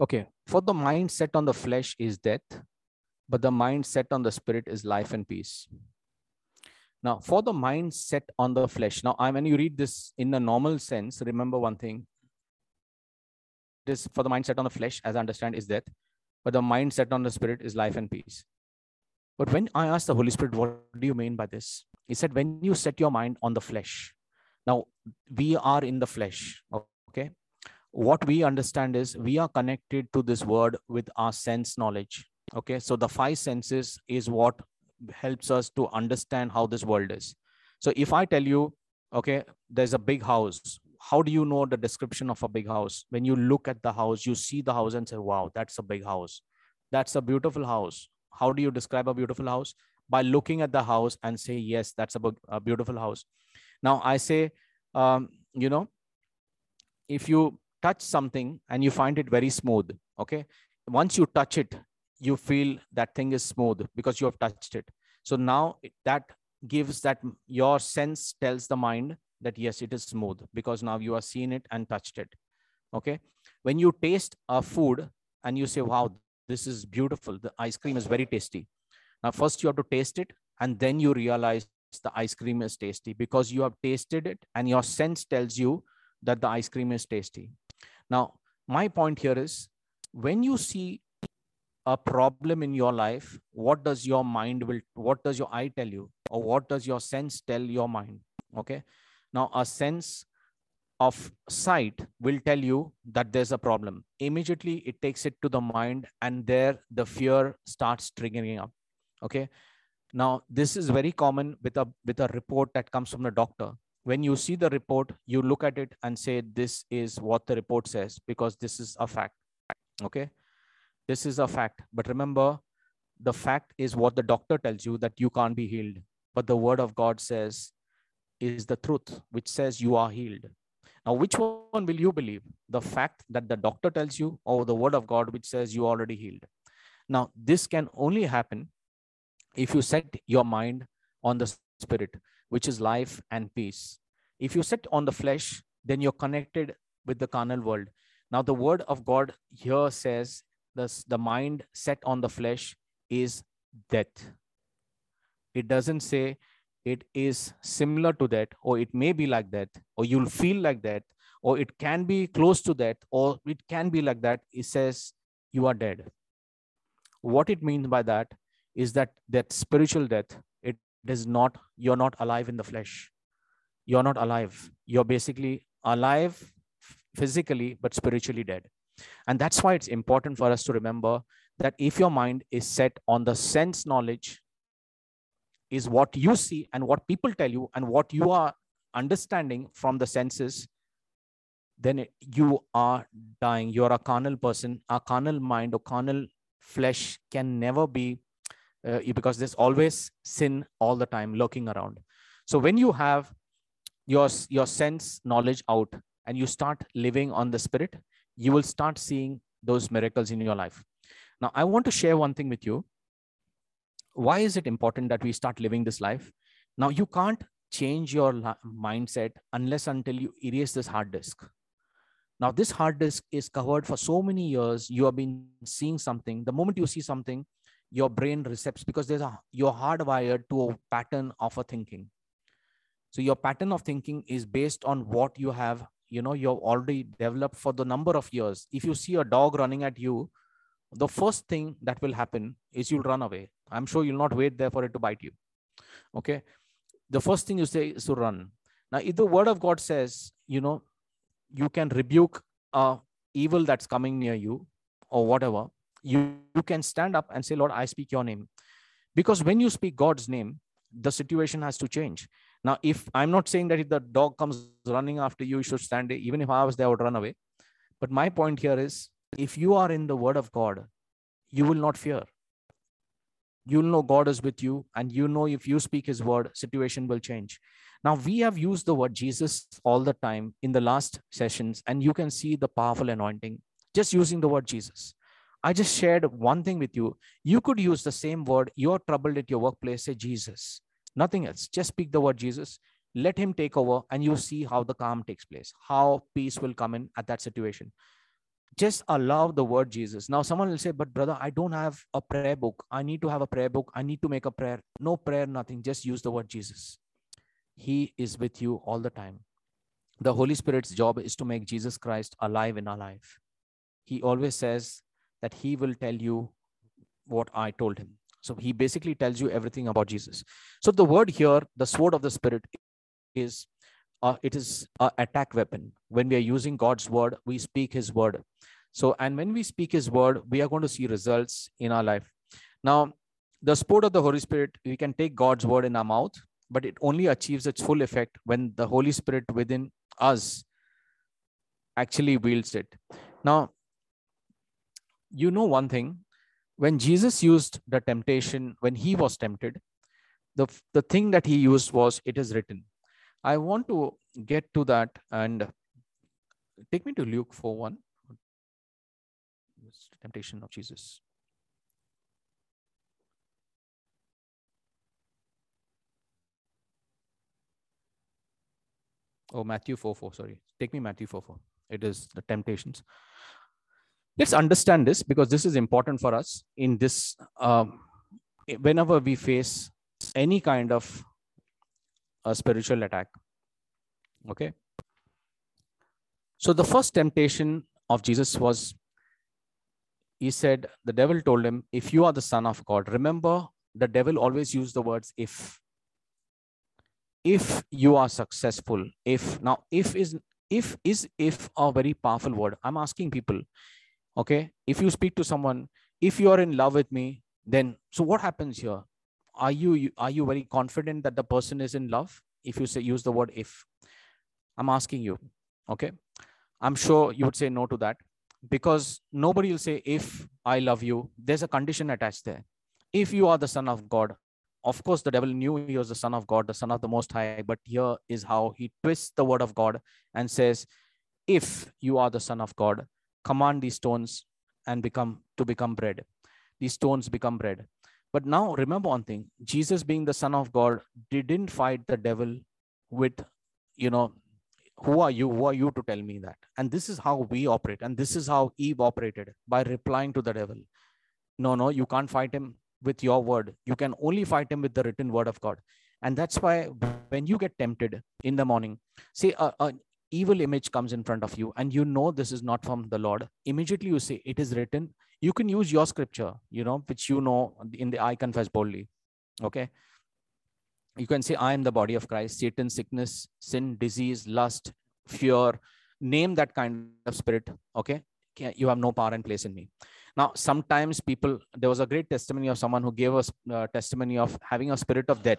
Okay, for the mind set on the flesh is death, but the mind set on the spirit is life and peace. Now, for the mind set on the flesh. Now, I mean, you read this in a normal sense. Remember one thing, is, for the mindset on the flesh, as I understand, is death, but the mindset on the spirit is life and peace. But when I asked the Holy Spirit, what do you mean by this? He said, when you set your mind on the flesh. Now, we are in the flesh, okay? What we understand is we are connected to this word with our sense knowledge, okay? So the five senses is what helps us to understand how this world is. So if I tell you, okay, there's a big house. How do you know the description of a big house? When you look at the house, you see the house and say, wow, that's a big house. That's a beautiful house. How do you describe a beautiful house? By looking at the house and say, yes, that's a, a beautiful house. Now I say, um, you know, if you touch something and you find it very smooth, okay, once you touch it, you feel that thing is smooth because you have touched it. So now that gives that your sense tells the mind that, yes, it is smooth because now you have seen it and touched it. Okay. When you taste a food and you say, wow, this is beautiful. The ice cream is very tasty. Now, first you have to taste it and then you realize the ice cream is tasty because you have tasted it and your sense tells you that the ice cream is tasty. Now, my point here is when you see a problem in your life, what does your mind will, what does your eye tell you? Or what does your sense tell your mind? Okay. Now, a sense of sight will tell you that there's a problem. Immediately, it takes it to the mind and there the fear starts triggering up. Okay. Now, this is very common with a, with a report that comes from the doctor. When you see the report, you look at it and say, this is what the report says, because this is a fact. Okay. This is a fact. But remember, the fact is what the doctor tells you that you can't be healed. But the word of God says is the truth, which says you are healed. Now, which one will you believe? The fact that the doctor tells you or the word of God, which says you are already healed. Now, this can only happen if you set your mind on the spirit, which is life and peace. If you set on the flesh, then you're connected with the carnal world. Now, the word of God here says this, the mind set on the flesh is death. It doesn't say it is similar to that, or it may be like that, or you'll feel like that, or it can be close to that, or it can be like that. It says you are dead. What it means by that is that that spiritual death, it is not, you're not alive in the flesh. You're not alive. You're basically alive physically, but spiritually dead. And that's why it's important for us to remember that if your mind is set on the sense knowledge, is what you see and what people tell you and what you are understanding from the senses, then it, you are dying. You're a carnal person. A carnal mind or carnal flesh can never be, uh, because there's always sin all the time lurking around. So when you have your, your sense knowledge out and you start living on the spirit, you will start seeing those miracles in your life. Now, I want to share one thing with you. Why is it important that we start living this life? Now, you can't change your mindset unless until you erase this hard disk. Now, this hard disk is covered for so many years. You have been seeing something. The moment you see something, your brain resets because there's a, you're hardwired to a pattern of a thinking. So your pattern of thinking is based on what you have, you know, you've already developed for the number of years. If you see a dog running at you, the first thing that will happen is you'll run away. I'm sure you'll not wait there for it to bite you. Okay. The first thing you say is to run. Now, if the word of God says, you know, you can rebuke uh, evil that's coming near you or whatever, you, you can stand up and say, Lord, I speak your name. Because when you speak God's name, the situation has to change. Now, if I'm not saying that if the dog comes running after you, you should stand there. Even if I was there, I would run away. But my point here is, if you are in the word of God, you will not fear. You'll know God is with you. And you know, if you speak his word, situation will change. Now, we have used the word Jesus all the time in the last sessions. And you can see the powerful anointing just using the word Jesus. I just shared one thing with you. You could use the same word. You're troubled at your workplace. Say Jesus, nothing else. Just speak the word Jesus. Let him take over. And you see how the calm takes place, how peace will come in at that situation. Just allow the word Jesus. Now, someone will say, but brother, I don't have a prayer book. I need to have a prayer book. I need to make a prayer. No prayer, nothing. Just use the word Jesus. He is with you all the time. The Holy Spirit's job is to make Jesus Christ alive in our life. he always says that he will tell you what I told him. So he basically tells you everything about Jesus. So the word here, the sword of the Spirit, is uh, it is an attack weapon. When we are using God's word, we speak his word. So, and when we speak his word, we are going to see results in our life. Now, the sword of the Holy Spirit, we can take God's word in our mouth, but it only achieves its full effect when the Holy Spirit within us actually wields it. Now, you know one thing, when Jesus used the temptation, when he was tempted, the, the thing that he used was, it is written. I want to get to that, and take me to Luke four one. Temptation of Jesus. Oh, Matthew four four, sorry. Take me Matthew four four. It is the temptations. Let's understand this, because this is important for us in this. Um, whenever we face any kind of a spiritual attack. Okay. So the first temptation of Jesus was, he said, the devil told him, if you are the Son of God, remember the devil always used the words, if. If you are successful, if. Now, if is if is if a very powerful word. I'm asking people, okay, if you speak to someone, if you are in love with me, then, so what happens here? Are you, are you very confident that the person is in love? If you say, use the word if. I'm asking you, okay. I'm sure you would say no to that. Because nobody will say, if I love you, there's a condition attached there. If you are the Son of God, of course, the devil knew he was the Son of God, the Son of the Most High. But here is how he twists the word of God and says, if you are the Son of God, command these stones and become to become bread. These stones become bread. But now remember one thing, Jesus being the Son of God didn't fight the devil with, you know, who are you? Who are you to tell me that? And this is how we operate. And this is how Eve operated, by replying to the devil. No, no, you can't fight him with your word. You can only fight him with the written word of God. And that's why when you get tempted in the morning, say an evil image comes in front of you and you know this is not from the Lord. Immediately you say, it is written. You can use your scripture, you know, which you know in the I confess boldly. Okay. You can say, I am the body of Christ, Satan, sickness, sin, disease, lust, fear, name that kind of spirit. Okay. You have no power and place in me. Now, sometimes people, there was a great testimony of someone who gave us a testimony of having a spirit of death.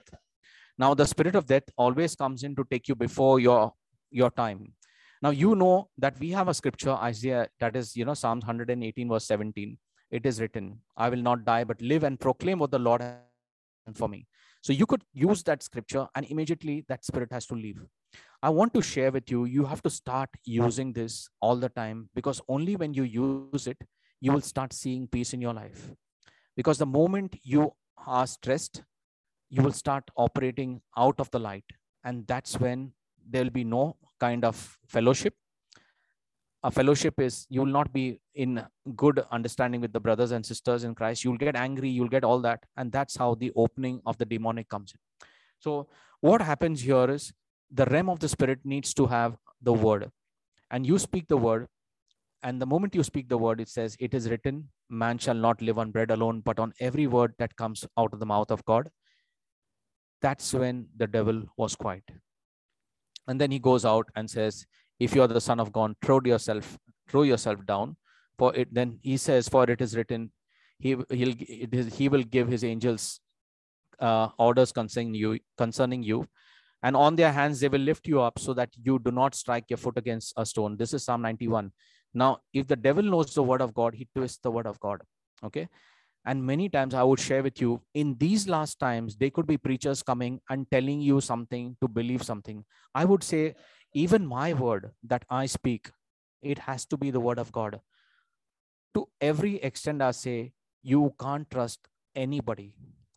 Now, the spirit of death always comes in to take you before your, your time. Now, you know that we have a scripture, Isaiah, that is, you know, Psalm one eighteen verse seventeen. It is written, I will not die, but live and proclaim what the Lord has done for me. So you could use that scripture and immediately that spirit has to leave. I want to share with you, you have to start using this all the time, because only when you use it, you will start seeing peace in your life. Because the moment you are stressed, you will start operating out of the light. And that's when there will be no kind of fellowship. A fellowship is, you will not be in good understanding with the brothers and sisters in Christ. You'll get angry, you'll get all that. And that's how the opening of the demonic comes in. So what happens here is the realm of the spirit needs to have the word. And you speak the word. And the moment you speak the word, it says, it is written, man shall not live on bread alone, but on every word that comes out of the mouth of God. That's when the devil was quiet. And then he goes out and says, if you are the Son of God, throw yourself, throw yourself down. For it, then he says, for it is written, he he'll it is, he will give his angels uh, orders concerning you, concerning you, and on their hands they will lift you up, so that you do not strike your foot against a stone. This is Psalm ninety-one. Now, if the devil knows the word of God, he twists the word of God. Okay, and many times I would share with you, in these last times, there could be preachers coming and telling you something to believe something. I would say, even my word that I speak, it has to be the word of God. To every extent I say, you can't trust anybody.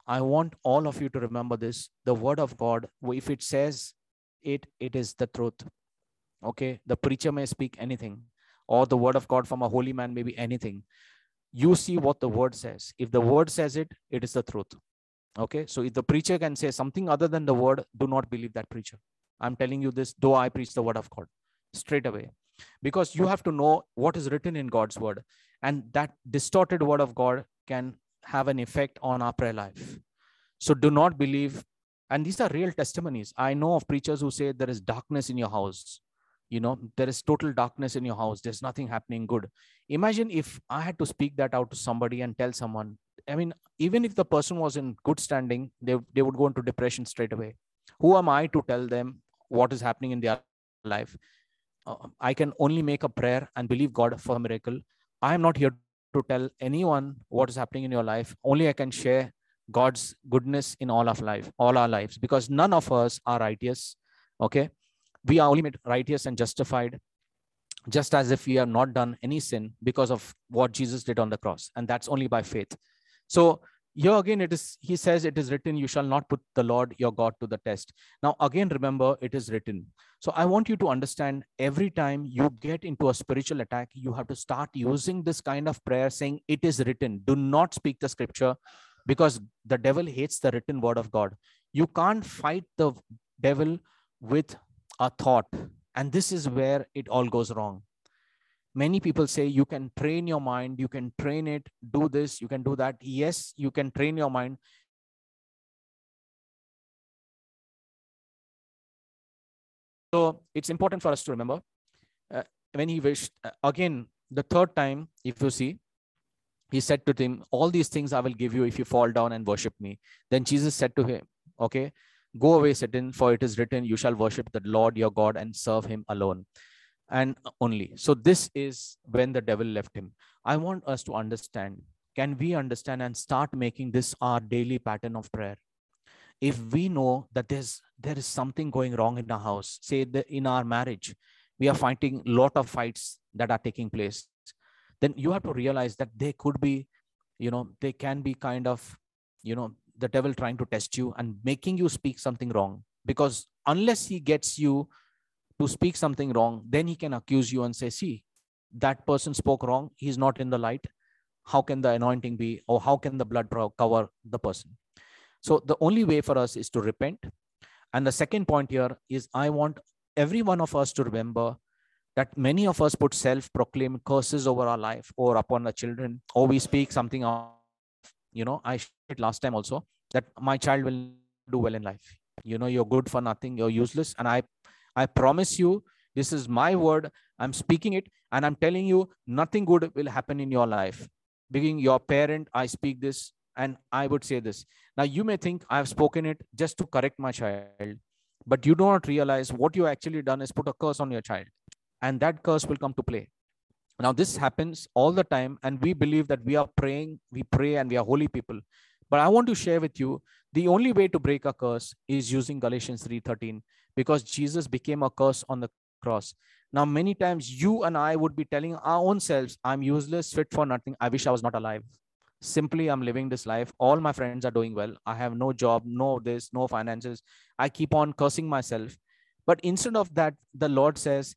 I want all of you to remember this. The word of God, if it says it, it is the truth. Okay, the preacher may speak anything, or the word of God from a holy man may be anything. You see what the word says. If the word says it, it is the truth. Okay, so if the preacher can say something other than the word, do not believe that preacher. I'm telling you this, though I preach the word of God straight away. because you have to know what is written in God's word, and that distorted word of God can have an effect on our prayer life. So do not believe. And these are real testimonies. I know of preachers who say there is darkness in your house. You know, there is total darkness in your house. There's nothing happening good. Imagine if I had to speak that out to somebody and tell someone, I mean, even if the person was in good standing, they, they would go into depression straight away. Who am I to tell them what is happening in their life? Uh, I can only make a prayer and believe God for a miracle. I am not here to tell anyone what is happening in your life. Only I can share God's goodness in all of life, all our lives, because none of us are righteous. Okay. We are only made righteous and justified, just as if we have not done any sin, because of what Jesus did on the cross. And that's only by faith. So here again, it is, he says, it is written, you shall not put the Lord your God to the test. Now, again, remember, it is written. So I want you to understand, every time you get into a spiritual attack, you have to start using this kind of prayer, saying it is written. Do not speak the scripture, because the devil hates the written word of God. You can't fight the devil with a thought. And this is where it all goes wrong. Many people say you can train your mind, you can train it, do this, you can do that. Yes, you can train your mind. So it's important for us to remember uh, when he wished, uh, again, the third time, if you see, he said to him, all these things I will give you if you fall down and worship me. Then Jesus said to him, okay, go away, Satan, for it is written, you shall worship the Lord your God and serve him alone and only. So this is when the devil left him. I want us to understand. Can we understand and start making this our daily pattern of prayer? If we know that there's, there is something going wrong in our house, say that in our marriage, we are fighting a lot of fights that are taking place, then you have to realize that they could be, you know, they can be kind of, you know, the devil trying to test you and making you speak something wrong. Because unless he gets you to speak something wrong, then he can accuse you and say, see, that person spoke wrong. He's not in the light. How can the anointing be, or how can the blood cover the person? So the only way for us is to repent. And the second point here is, I want every one of us to remember that many of us put self-proclaimed curses over our life or upon our children, or we speak something out. You know, I shared last time also that my child will do well in life. You know, you're good for nothing. You're useless. And I, I promise you, this is my word. I'm speaking it. And I'm telling you, nothing good will happen in your life. Being your parent, I speak this and I would say this. Now, you may think I've spoken it just to correct my child, but you do not realize what you actually done is put a curse on your child. And that curse will come to play. Now, this happens all the time, and we believe that we are praying, we pray, and we are holy people. But I want to share with you, the only way to break a curse is using Galatians three thirteen, because Jesus became a curse on the cross. Now, many times you and I would be telling our own selves, I'm useless, fit for nothing. I wish I was not alive. Simply, I'm living this life. All my friends are doing well. I have no job, no this, no finances. I keep on cursing myself. But instead of that, the Lord says,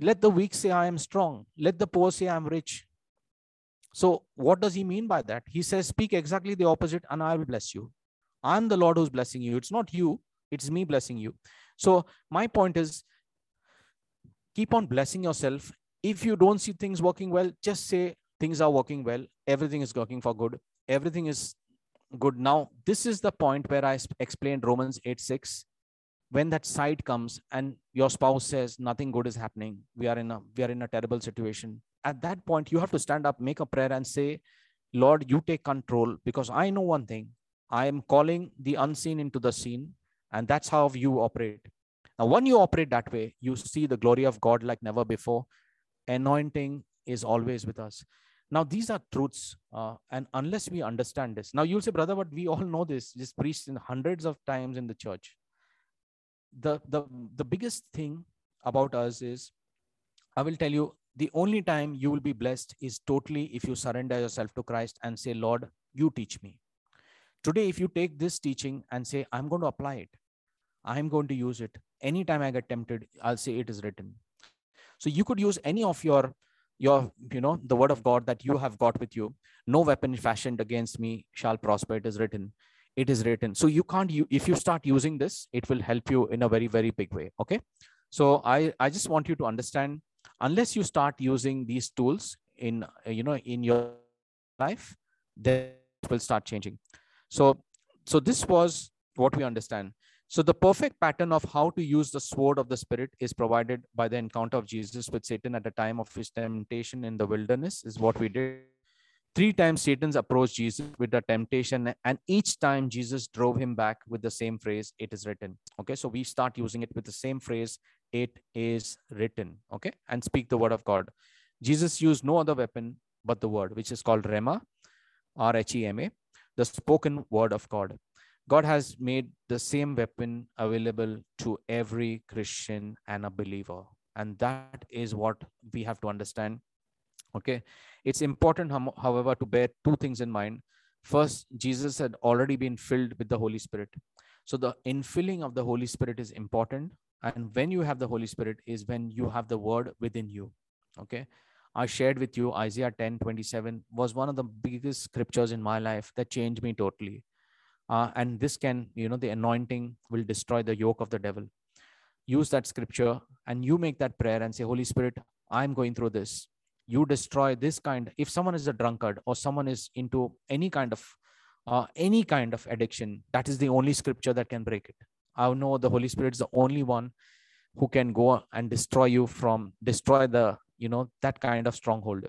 let the weak say I am strong. Let the poor say I am rich. So what does he mean by that? He says, speak exactly the opposite and I will bless you. I'm the Lord who's blessing you. It's not you. It's me blessing you. So my point is, keep on blessing yourself. If you don't see things working well, just say things are working well. Everything is working for good. Everything is good. Now, this is the point where I explained Romans eight six. When that side comes and your spouse says nothing good is happening, we are in a we are in a terrible situation. At that point, you have to stand up, make a prayer and say, Lord, you take control, because I know one thing. I am calling the unseen into the seen, and that's how you operate. Now, when you operate that way, you see the glory of God like never before. Anointing is always with us. Now, these are truths, uh, and unless we understand this. Now, you'll say, brother, but we all know this. This preached in hundreds of times in the church. The, the, the biggest thing about us is, I will tell you, the only time you will be blessed is totally if you surrender yourself to Christ and say, Lord, you teach me. Today, if you take this teaching and say, I'm going to apply it, I'm going to use it. Anytime I get tempted, I'll say it is written. So you could use any of your, your, you know, the word of God that you have got with you. No weapon fashioned against me shall prosper. It is written. It is written. So you can't, you, if you start using this, it will help you in a very, very big way. Okay. So I, I just want you to understand, unless you start using these tools in, you know, in your life, then it will start changing. So, so this was what we understand. So the perfect pattern of how to use the sword of the Spirit is provided by the encounter of Jesus with Satan at the time of his temptation in the wilderness, is what we did. Three times Satan approached Jesus with the temptation, and each time Jesus drove him back with the same phrase, it is written. Okay, so we start using it with the same phrase, it is written. Okay, and speak the word of God. Jesus used no other weapon but the word, which is called Rhema, R H E M A, the spoken word of God. God has made the same weapon available to every Christian and a believer. And that is what we have to understand. Okay, it's important, however, to bear two things in mind. First, Jesus had already been filled with the Holy Spirit. So the infilling of the Holy Spirit is important. And when you have the Holy Spirit is when you have the word within you. Okay, I shared with you Isaiah ten twenty-seven was one of the biggest scriptures in my life that changed me totally. Uh, and this can, you know, the anointing will destroy the yoke of the devil. Use that scripture and you make that prayer and say, Holy Spirit, I'm going through this. You destroy this kind. If someone is a drunkard or someone is into any kind of uh, any kind of addiction, that is the only scripture that can break it. I know the Holy Spirit is the only one who can go and destroy you from destroy the, you know, that kind of stronghold.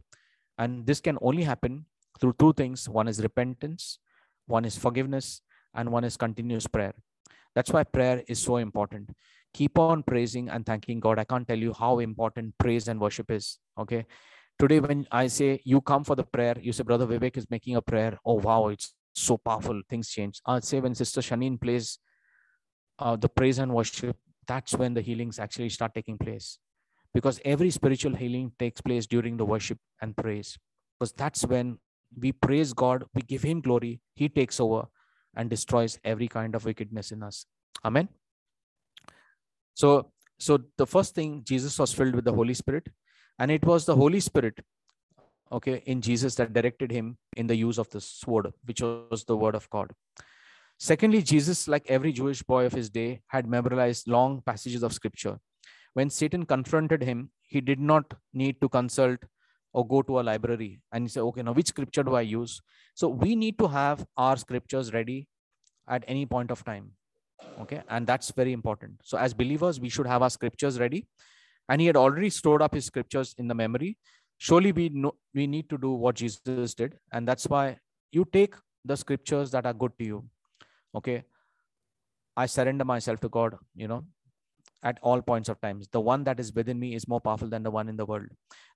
And this can only happen through two things. One is repentance, one is forgiveness, and one is continuous prayer. That's why prayer is so important. Keep on praising and thanking God. I can't tell you how important praise and worship is. Okay. Today, when I say you come for the prayer, you say, Brother Vivek is making a prayer. Oh, wow, it's so powerful. Things change. I'll say when Sister Shaneen plays uh, the praise and worship, that's when the healings actually start taking place. Because every spiritual healing takes place during the worship and praise. Because that's when we praise God, we give Him glory, He takes over and destroys every kind of wickedness in us. Amen. So, so the first thing, Jesus was filled with the Holy Spirit. And it was the Holy Spirit, okay, in Jesus that directed him in the use of the sword, which was the word of God. Secondly, Jesus, like every Jewish boy of his day, had memorized long passages of scripture. When Satan confronted him, he did not need to consult or go to a library and say, okay, now which scripture do I use? So we need to have our scriptures ready at any point of time. Okay, and that's very important. So as believers, we should have our scriptures ready. And he had already stored up his scriptures in the memory. Surely we know, we need to do what Jesus did. And that's why you take the scriptures that are good to you. Okay. I surrender myself to God, you know, at all points of times. The one that is within me is more powerful than the one in the world.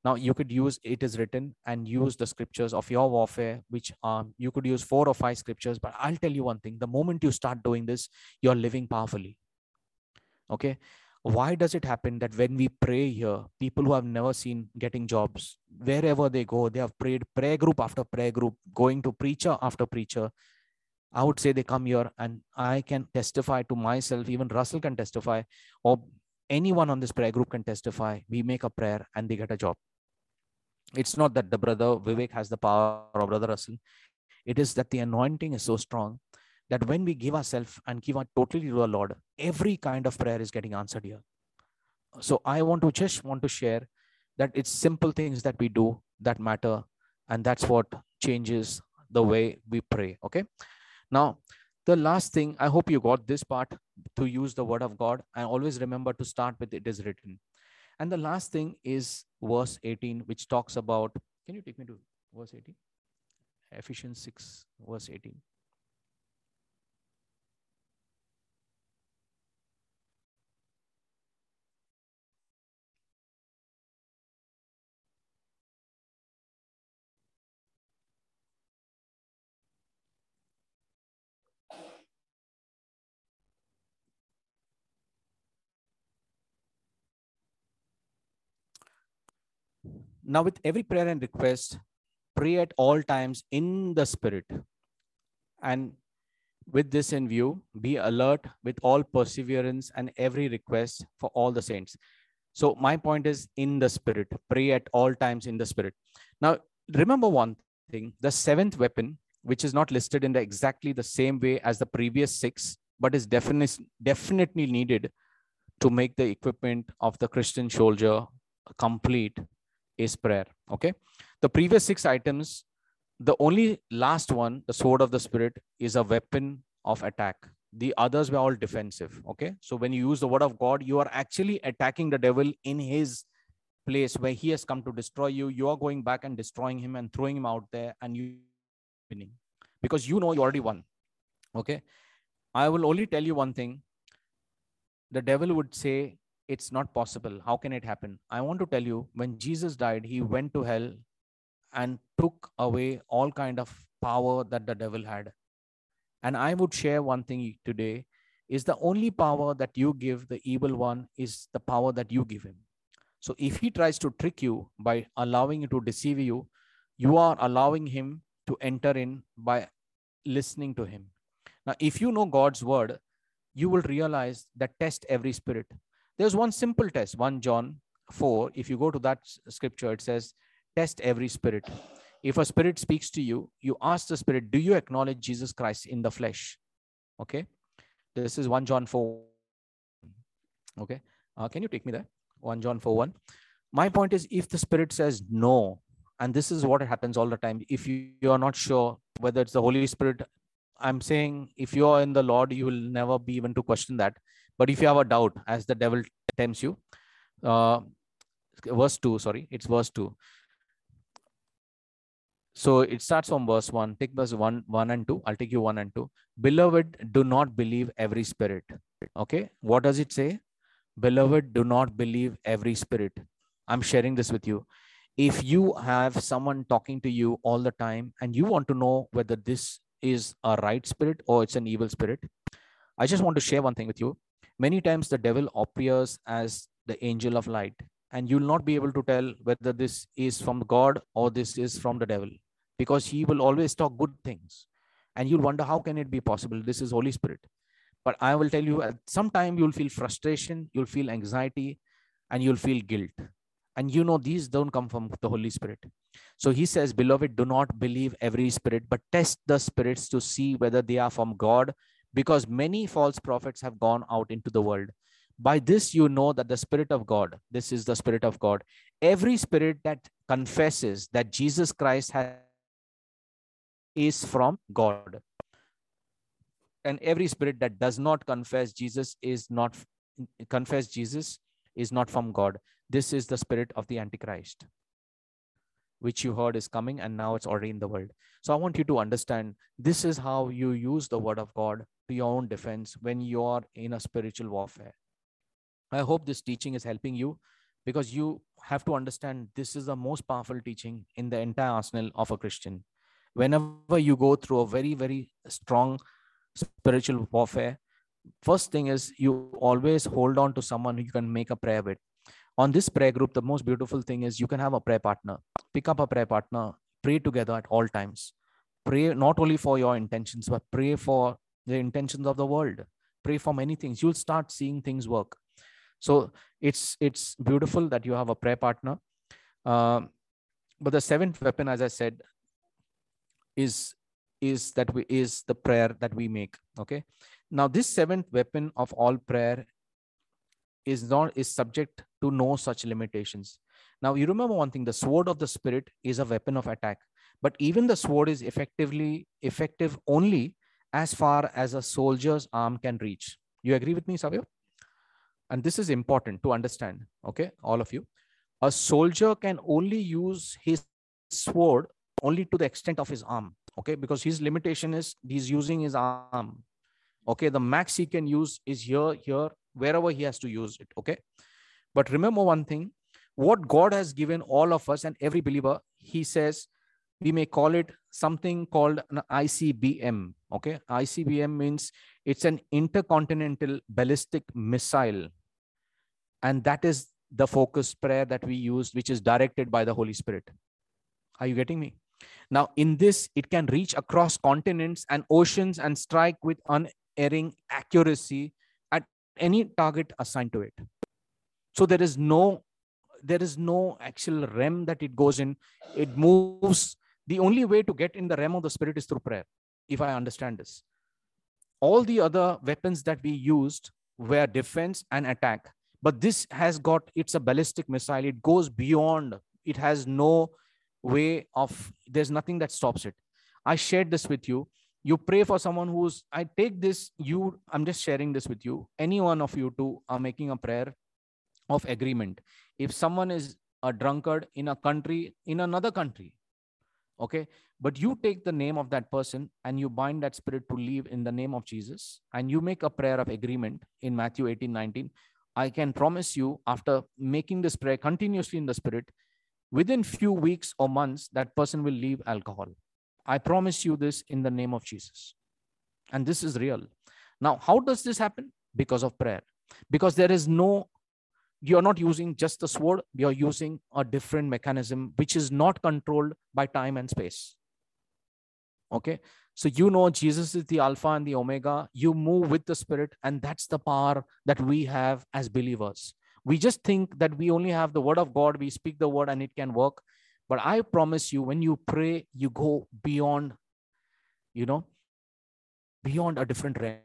Now you could use it is written and use the scriptures of your warfare, which um, you could use four or five scriptures. But I'll tell you one thing. The moment you start doing this, you're living powerfully. Okay. Why does it happen that when we pray here, people who have never seen getting jobs, wherever they go, they have prayed prayer group after prayer group, going to preacher after preacher. I would say they come here and I can testify to myself, even Russell can testify, or anyone on this prayer group can testify. We make a prayer and they get a job. It's not that the brother Vivek has the power or brother Russell. It is that the anointing is so strong that when we give ourselves and give our totally to the Lord, every kind of prayer is getting answered here. So I want to just want to share that it's simple things that we do that matter. And that's what changes the way we pray. Okay. Now, the last thing, I hope you got this part, to use the word of God. And always remember to start with it is written. And the last thing is verse eighteen, which talks about, can you take me to verse eighteen? Ephesians six, verse eighteen. Now, with every prayer and request, pray at all times in the Spirit. And with this in view, be alert with all perseverance and every request for all the saints. So my point is in the Spirit, pray at all times in the Spirit. Now, remember one thing, the seventh weapon, which is not listed in the exactly the same way as the previous six, but is definitely needed to make the equipment of the Christian soldier complete is prayer. Okay. The previous six items, the only last one, the sword of the Spirit, is a weapon of attack. The others were all defensive. Okay. So when you use the word of God, you are actually attacking the devil in his place where he has come to destroy you. You are going back and destroying him and throwing him out there, and you winning because you know you already won. Okay. I will only tell you one thing. The devil would say, it's not possible. How can it happen? I want to tell you, when Jesus died, he went to hell and took away all kind of power that the devil had. And I would share one thing today, is the only power that you give the evil one is the power that you give him. So if he tries to trick you by allowing you to deceive you, you are allowing him to enter in by listening to him. Now, if you know God's word, you will realize that test every spirit. There's one simple test, First John four. If you go to that scripture, it says, test every spirit. If a spirit speaks to you, you ask the spirit, do you acknowledge Jesus Christ in the flesh? Okay. This is First John four. Okay. Uh, can you take me there? First John four one. My point is, if the spirit says no, and this is what happens all the time. If you, you are not sure whether it's the Holy Spirit, I'm saying if you are in the Lord, you will never be even to question that. But if you have a doubt, as the devil tempts you, uh, verse two, sorry, it's verse two. So it starts from verse one. Take verse one, one and two. I'll take you one and two. Beloved, do not believe every spirit. Okay. What does it say? Beloved, do not believe every spirit. I'm sharing this with you. If you have someone talking to you all the time and you want to know whether this is a right spirit or it's an evil spirit, I just want to share one thing with you. Many times the devil appears as the angel of light, and you'll not be able to tell whether this is from God or this is from the devil, because he will always talk good things and you'll wonder, how can it be possible? This is Holy Spirit. But I will tell you, at some time you'll feel frustration, you'll feel anxiety, and you'll feel guilt. And you know, these don't come from the Holy Spirit. So he says, beloved, do not believe every spirit, but test the spirits to see whether they are from God, because many false prophets have gone out into the world. By this, you know that the Spirit of God, this is the Spirit of God. Every spirit that confesses that Jesus Christ has, is from God. And every spirit that does not confess Jesus is not, confess Jesus is not from God. This is the spirit of the Antichrist, which you heard is coming, and now it's already in the world. So I want you to understand, this is how you use the word of God to your own defense when you are in a spiritual warfare. I hope this teaching is helping you, because you have to understand this is the most powerful teaching in the entire arsenal of a Christian. Whenever you go through a very, very strong spiritual warfare, first thing is you always hold on to someone who you can make a prayer with. On this prayer group, the most beautiful thing is you can have a prayer partner. Pick up a prayer partner, pray together at all times. Pray not only for your intentions, but pray for the intentions of the world. Pray for many things. You'll start seeing things work. So it's, it's beautiful that you have a prayer partner. Uh, but the seventh weapon, as I said, is, is, that we, is the prayer that we make. Okay. Now, this seventh weapon of all prayer is not is subject to no such limitations. Now, you remember one thing, the sword of the Spirit is a weapon of attack, but even the sword is effectively effective only as far as a soldier's arm can reach. You agree with me, Savio? And this is important to understand, okay, all of you. A soldier can only use his sword only to the extent of his arm, okay, because his limitation is he's using his arm. Okay, the max he can use is here, here, wherever he has to use it. Okay. But remember one thing, what God has given all of us and every believer, he says, we may call it something called an I C B M. Okay. I C B M means it's an intercontinental ballistic missile. And that is the focused prayer that we use, which is directed by the Holy Spirit. Are you getting me? Now, in this, it can reach across continents and oceans and strike with unerring accuracy at any target assigned to it. So there is no, there is no actual realm that it goes in. It moves. The only way to get in the realm of the Spirit is through prayer, if I understand this. All the other weapons that we used were defense and attack. But this has got, it's a ballistic missile. It goes beyond. It has no way of, there's nothing that stops it. I shared this with you. You pray for someone who's, I take this, you, I'm just sharing this with you. Any one of you two are making a prayer of agreement. If someone is a drunkard in a country, in another country, okay, but you take the name of that person and you bind that spirit to leave in the name of Jesus, and you make a prayer of agreement in Matthew eighteen nineteen. I can promise you, after making this prayer continuously in the spirit, within few weeks or months, that person will leave alcohol. I promise you this in the name of Jesus. And this is real. Now, how does this happen? Because of prayer. Because there is no, you're not using just the sword, you're using a different mechanism, which is not controlled by time and space. Okay. So, you know, Jesus is the Alpha and the Omega. You move with the Spirit, and that's the power that we have as believers. We just think that we only have the word of God. We speak the word and it can work. But I promise you, when you pray, you go beyond, you know, beyond a different realm.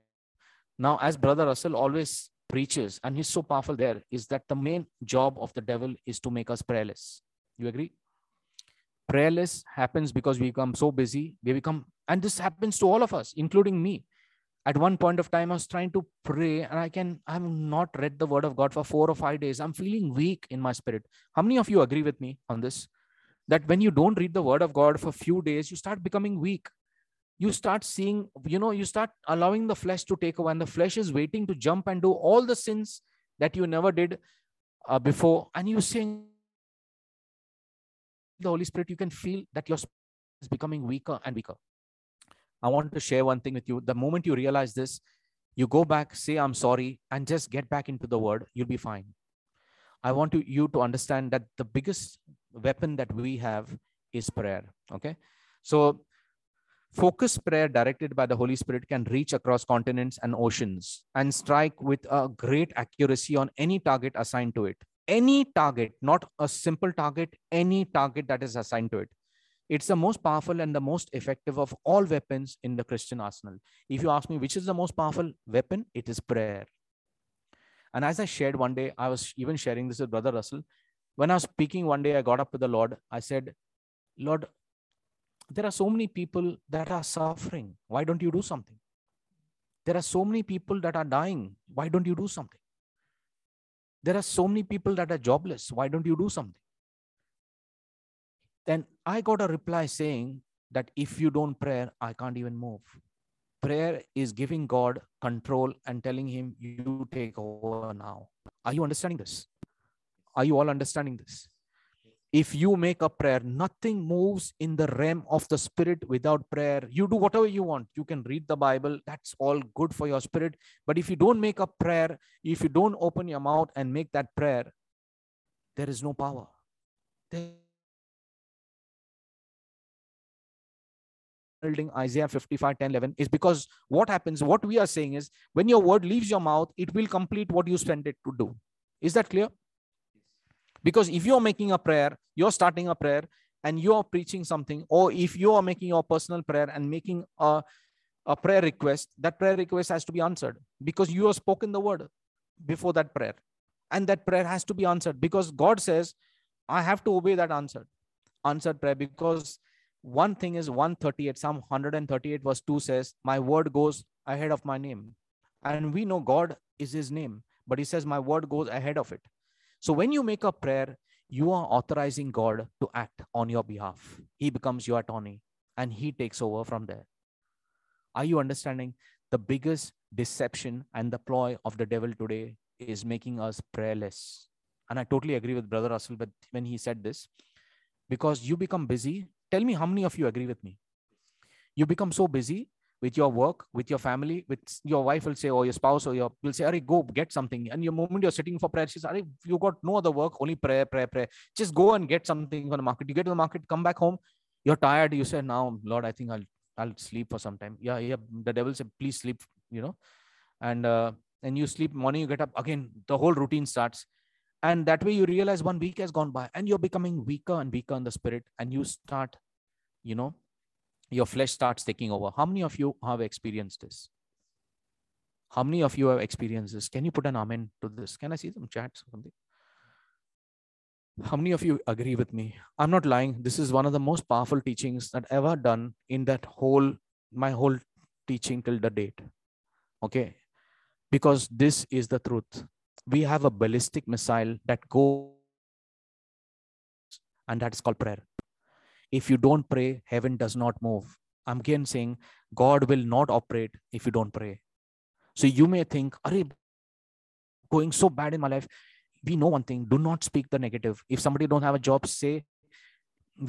Now, as Brother Russell always preaches, and he's so powerful there, is that the main job of the devil is to make us prayerless. You agree? Prayerless happens because we become so busy. We become, and this happens to all of us, including me. At one point of time, I was trying to pray, and I can, I have not read the word of God for four or five days. I'm feeling weak in my spirit. How many of you agree with me on this? That when you don't read the word of God for a few days, you start becoming weak. You start seeing, you know, you start allowing the flesh to take over, and the flesh is waiting to jump and do all the sins that you never did uh, before. And you sing the Holy Spirit, you can feel that your spirit is becoming weaker and weaker. I want to share one thing with you. The moment you realize this, you go back, say, I'm sorry, and just get back into the word. You'll be fine. I want to, you to understand that the biggest weapon that we have is prayer. Okay. So focused prayer directed by the Holy Spirit can reach across continents and oceans and strike with a great accuracy on any target assigned to it. Any target, not a simple target, any target that is assigned to it. It's the most powerful and the most effective of all weapons in the Christian arsenal. If you ask me, which is the most powerful weapon? It is prayer. And as I shared one day, I was even sharing this with Brother Russell. When I was speaking one day, I got up to the Lord. I said, Lord, there are so many people that are suffering. Why don't you do something? There are so many people that are dying. Why don't you do something? There are so many people that are jobless. Why don't you do something? Then I got a reply saying that if you don't pray, I can't even move. Prayer is giving God control and telling him, you take over now. Are you understanding this? Are you all understanding this? If you make a prayer, nothing moves in the realm of the spirit without prayer. You do whatever you want. You can read the Bible. That's all good for your spirit. But if you don't make a prayer, if you don't open your mouth and make that prayer, there is no power. There building Isaiah fifty-five ten eleven is because what happens, what we are saying is when your word leaves your mouth, it will complete what you sent it to do. Is that clear? Because if you're making a prayer, you're starting a prayer and you're preaching something, or if you're making your personal prayer and making a, a prayer request, that prayer request has to be answered because you have spoken the word before that prayer. And that prayer has to be answered because God says, I have to obey that answered, answered prayer because one thing is one thirty-eight, Psalm one thirty-eight verse two says, my word goes ahead of my name. And we know God is his name, but he says, my word goes ahead of it. So when you make a prayer, you are authorizing God to act on your behalf. He becomes your attorney and he takes over from there. Are you understanding? The biggest deception and the ploy of the devil today is making us prayerless. And I totally agree with Brother Russell but when he said this, because you become busy. Tell me how many of you agree with me. You become so busy with your work, with your family, with your wife will say, or your spouse or your will say, Arey, go get something. And the moment you're sitting for prayer, she says, Arey, you got no other work, only prayer, prayer, prayer. Just go and get something from the market. You get to the market, come back home. You're tired. You say, now, Lord, I think I'll I'll sleep for some time. Yeah, yeah. The devil said, please sleep, you know. And uh, and you sleep, morning you get up again. The whole routine starts. And that way you realize one week has gone by and you're becoming weaker and weaker in the spirit and you start, you know, your flesh starts taking over. How many of you have experienced this? How many of you have experienced this? Can you put an amen to this? Can I see some chats or something? How many of you agree with me? I'm not lying. This is one of the most powerful teachings that ever done in that whole, my whole teaching till the date. Okay. Because this is the truth. We have a ballistic missile that goes, and that is called prayer. If you don't pray, heaven does not move. I'm again saying God will not operate if you don't pray. So you may think, "Arey, going so bad in my life." We know one thing, do not speak the negative. If somebody don't have a job, say,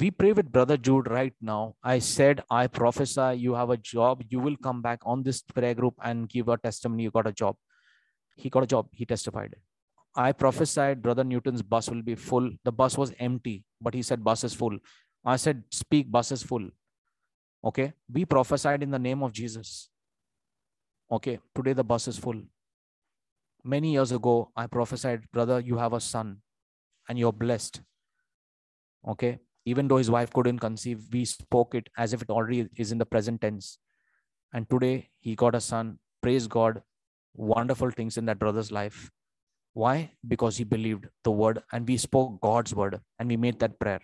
we pray with Brother Jude right now. I said, I prophesy, you have a job. You will come back on this prayer group and give a testimony. You got a job. He got a job. He testified. I prophesied Brother Newton's bus will be full. The bus was empty, but he said bus is full. I said, speak, bus is full. Okay. We prophesied in the name of Jesus. Okay. Today the bus is full. Many years ago, I prophesied, brother, you have a son and you're blessed. Okay. Even though his wife couldn't conceive, we spoke it as if it already is in the present tense. And today he got a son. Praise God. Wonderful things in that brother's life. Why? Because he believed the word and we spoke God's word and we made that prayer.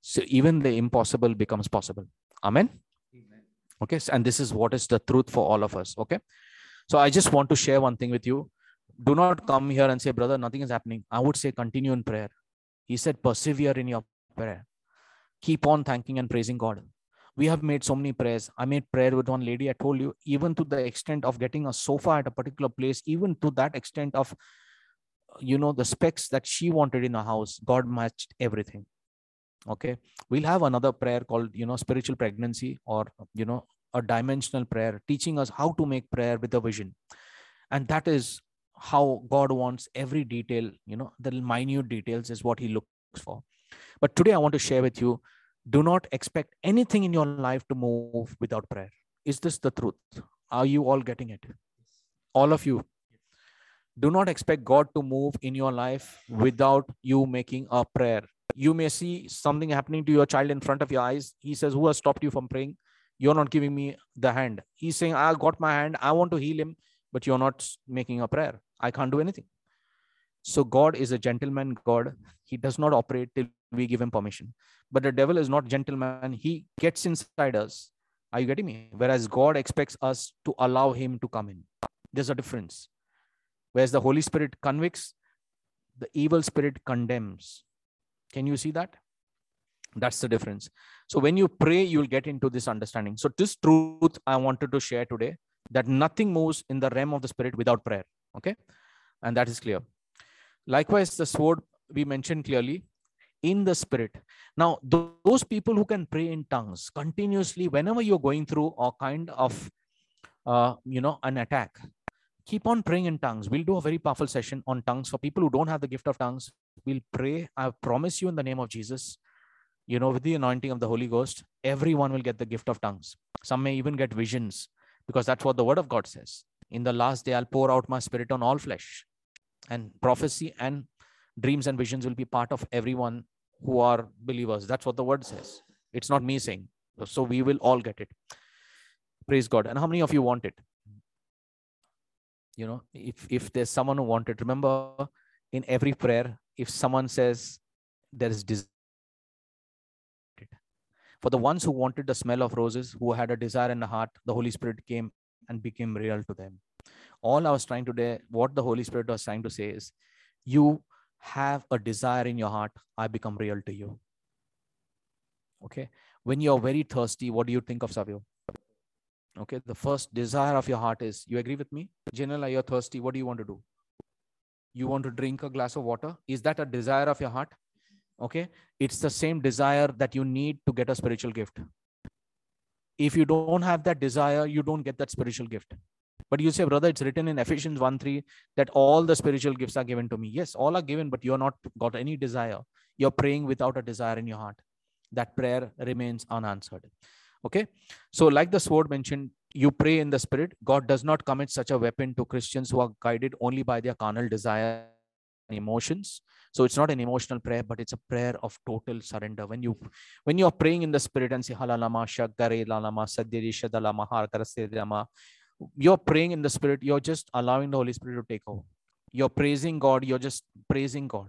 So even the impossible becomes possible. Amen. Amen. Okay. And this is what is the truth for all of us. Okay. So I just want to share one thing with you. Do not come here and say, brother, nothing is happening. I would say continue in prayer. He said, persevere in your prayer. Keep on thanking and praising God. We have made so many prayers. I made prayer with one lady. I told you, even to the extent of getting a sofa at a particular place, even to that extent of, you know, the specs that she wanted in her house, God matched everything. Okay. We'll have another prayer called, you know, spiritual pregnancy or, you know, a dimensional prayer, teaching us how to make prayer with a vision. And that is how God wants every detail, you know, the minute details is what he looks for. But today I want to share with you, do not expect anything in your life to move without prayer. Is this the truth? Are you all getting it? All of you. Do not expect God to move in your life without you making a prayer. You may see something happening to your child in front of your eyes. He says, who has stopped you from praying? You're not giving me the hand. He's saying, I got my hand. I want to heal him, but you're not making a prayer. I can't do anything. So God is a gentleman God. He does not operate till we give him permission. But the devil is not gentleman. He gets inside us. Are you getting me? Whereas God expects us to allow him to come in. There's a difference. Whereas the Holy Spirit convicts, the evil spirit condemns. Can you see that? That's the difference. So when you pray, you'll get into this understanding. So this truth I wanted to share today, that nothing moves in the realm of the spirit without prayer. Okay. And that is clear. Likewise, the sword we mentioned clearly in the spirit. Now, those people who can pray in tongues continuously, whenever you're going through a kind of, uh, you know, an attack, keep on praying in tongues. We'll do a very powerful session on tongues for people who don't have the gift of tongues. We'll pray. I promise you in the name of Jesus. You know, with the anointing of the Holy Ghost, everyone will get the gift of tongues. Some may even get visions because that's what the word of God says. In the last day, I'll pour out my spirit on all flesh, and prophecy and dreams and visions will be part of everyone who are believers. That's what the word says. It's not me saying. So we will all get it. Praise God. And how many of you want it? You know, if, if there's someone who wants it, remember in every prayer, if someone says there is desire, for the ones who wanted the smell of roses, who had a desire in the heart, the Holy Spirit came and became real to them. All I was trying to do, what the Holy Spirit was trying to say is, you have a desire in your heart, I become real to you. Okay. When you're very thirsty, what do you think of, Savio? Okay. The first desire of your heart is, you agree with me? Janela, you're thirsty. What do you want to do? You want to drink a glass of water? Is that a desire of your heart? Okay. It's the same desire that you need to get a spiritual gift. If you don't have that desire, you don't get that spiritual gift. But you say, brother, it's written in Ephesians one three that all the spiritual gifts are given to me. Yes, all are given, but you're not got any desire. You're praying without a desire in your heart. That prayer remains unanswered. Okay. So like the sword mentioned, you pray in the spirit. God does not commit such a weapon to Christians who are guided only by their carnal desire and emotions. So it's not an emotional prayer, but it's a prayer of total surrender. When you when you are praying in the spirit and say, Halalama Shagare Lalama Sadiri Shadalama Harkarasedama, you're praying in the Spirit, you're just allowing the Holy Spirit to take over. You're praising God, you're just praising God.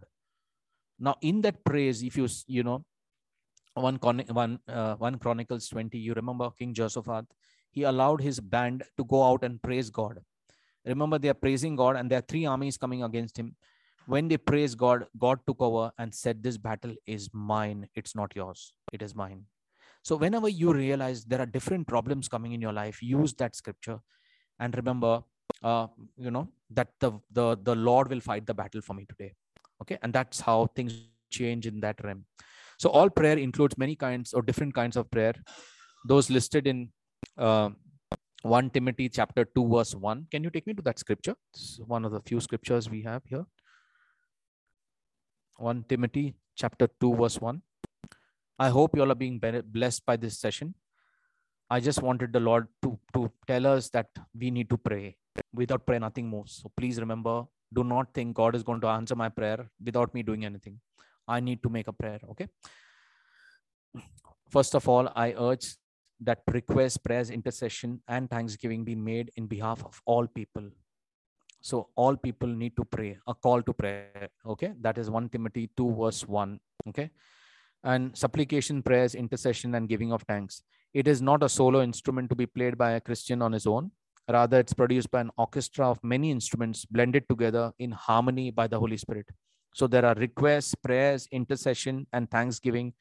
Now, in that praise, if you, you know, one, one, uh, one Chronicles twenty, you remember King Jehoshaphat, he allowed his band to go out and praise God. Remember, they are praising God and there are three armies coming against him. When they praise God, God took over and said, this battle is mine. It's not yours. It is mine. So whenever you realize there are different problems coming in your life, use that scripture and remember, uh, you know, that the, the, the Lord will fight the battle for me today. Okay. And that's how things change in that realm. So all prayer includes many kinds or different kinds of prayer. Those listed in uh, First Timothy chapter two, verse one. Can you take me to that scripture? It's one of the few scriptures we have here. First Timothy chapter two, verse one. I hope you all are being blessed by this session. I just wanted the Lord to, to tell us that we need to pray. Without prayer, nothing moves. So please remember, do not think God is going to answer my prayer without me doing anything. I need to make a prayer, okay? First of all, I urge that requests, prayers, intercession, and thanksgiving be made in behalf of all people. So all people need to pray, a call to prayer, okay? That is First Timothy two, verse one, okay? And supplication, prayers, intercession, and giving of thanks. It is not a solo instrument to be played by a Christian on his own. Rather, it's produced by an orchestra of many instruments blended together in harmony by the Holy Spirit. So there are requests, prayers, intercession, and thanksgiving.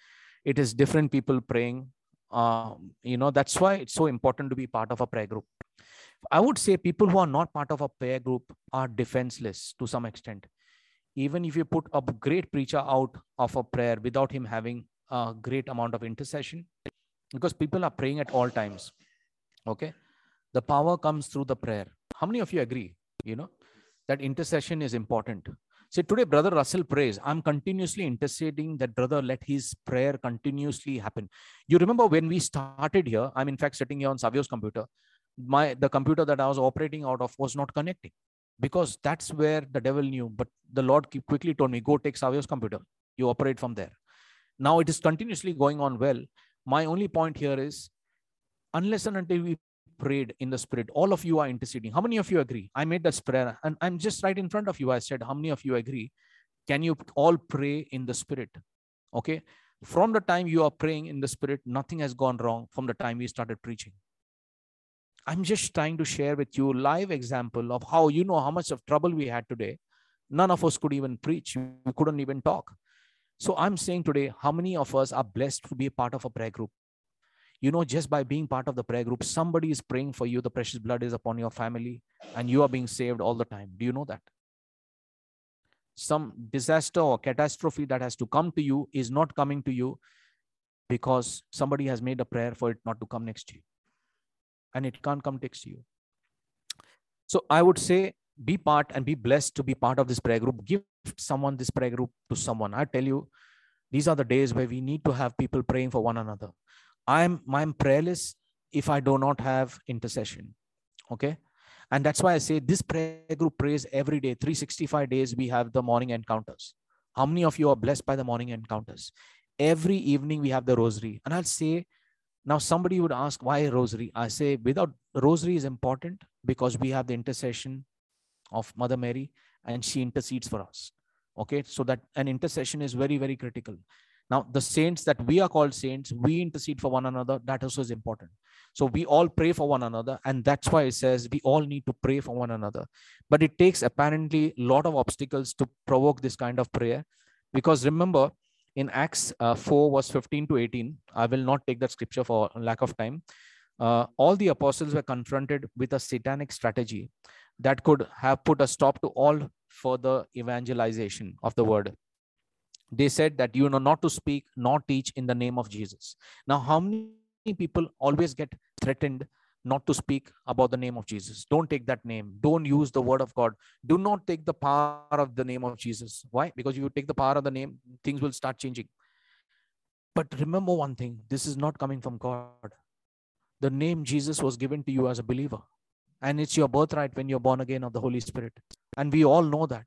It is different people praying. Uh, you know, that's why it's so important to be part of a prayer group. I would say people who are not part of a prayer group are defenseless to some extent. Even if you put a great preacher out of a prayer without him having a great amount of intercession, because people are praying at all times, okay? The power comes through the prayer. How many of you agree, you know, that intercession is important? See, today, Brother Russell prays. I'm continuously interceding that, brother, let his prayer continuously happen. You remember when we started here, I'm in fact sitting here on Savio's computer. My, the computer that I was operating out of was not connecting. Because that's where the devil knew. But the Lord quickly told me, go take Savio's computer. You operate from there. Now it is continuously going on well. My only point here is, unless and until we prayed in the Spirit, all of you are interceding. How many of you agree? I made this prayer and I'm just right in front of you. I said, how many of you agree? Can you all pray in the Spirit? Okay. From the time you are praying in the Spirit, nothing has gone wrong from the time we started preaching. I'm just trying to share with you a live example of how, you know, how much of trouble we had today. None of us could even preach. We couldn't even talk. So I'm saying today, how many of us are blessed to be a part of a prayer group? You know, just by being part of the prayer group, somebody is praying for you. The precious blood is upon your family and you are being saved all the time. Do you know that? Some disaster or catastrophe that has to come to you is not coming to you because somebody has made a prayer for it not to come next to you. And it can't come next to you. So I would say, be part and be blessed to be part of this prayer group. Give someone this prayer group to someone. I tell you, these are the days where we need to have people praying for one another. I'm, I'm prayerless if I do not have intercession. Okay. And that's why I say this prayer group prays every day. three sixty-five days we have the morning encounters. How many of you are blessed by the morning encounters? Every evening we have the rosary. And I'll say, now, somebody would ask, why rosary? I say, without rosary is important because we have the intercession of Mother Mary and she intercedes for us. Okay, so that an intercession is very, very critical. Now, the saints that we are called saints, we intercede for one another. That also is important. So we all pray for one another. And that's why it says we all need to pray for one another. But it takes apparently a lot of obstacles to provoke this kind of prayer. Because remember, in Acts uh, four, verse fifteen to eighteen, I will not take that scripture for lack of time. Uh, all the apostles were confronted with a satanic strategy that could have put a stop to all further evangelization of the word. They said that, you know, not to speak, nor teach in the name of Jesus. Now, how many people always get threatened not to speak about the name of Jesus? Don't take that name. Don't use the word of God. Do not take the power of the name of Jesus. Why? Because if you take the power of the name, things will start changing. But remember one thing, this is not coming from God. The name Jesus was given to you as a believer. And it's your birthright when you're born again of the Holy Spirit. And we all know that.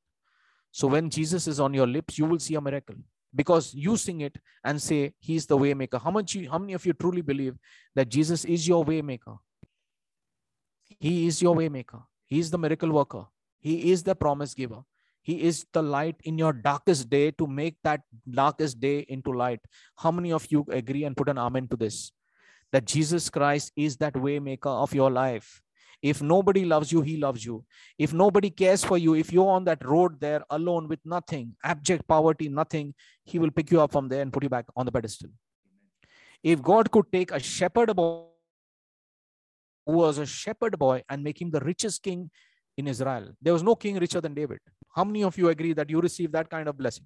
So when Jesus is on your lips, you will see a miracle. Because you sing it and say, he's the way maker. How much you, how many of you truly believe that Jesus is your way maker? He is your way maker. He is the miracle worker. He is the promise giver. He is the light in your darkest day to make that darkest day into light. How many of you agree and put an amen to this? That Jesus Christ is that way maker of your life. If nobody loves you, he loves you. If nobody cares for you, if you're on that road there alone with nothing, abject poverty, nothing, he will pick you up from there and put you back on the pedestal. If God could take a shepherd boy who was a shepherd boy and make him the richest king in Israel, there was no king richer than David. How many of you agree that you receive that kind of blessing?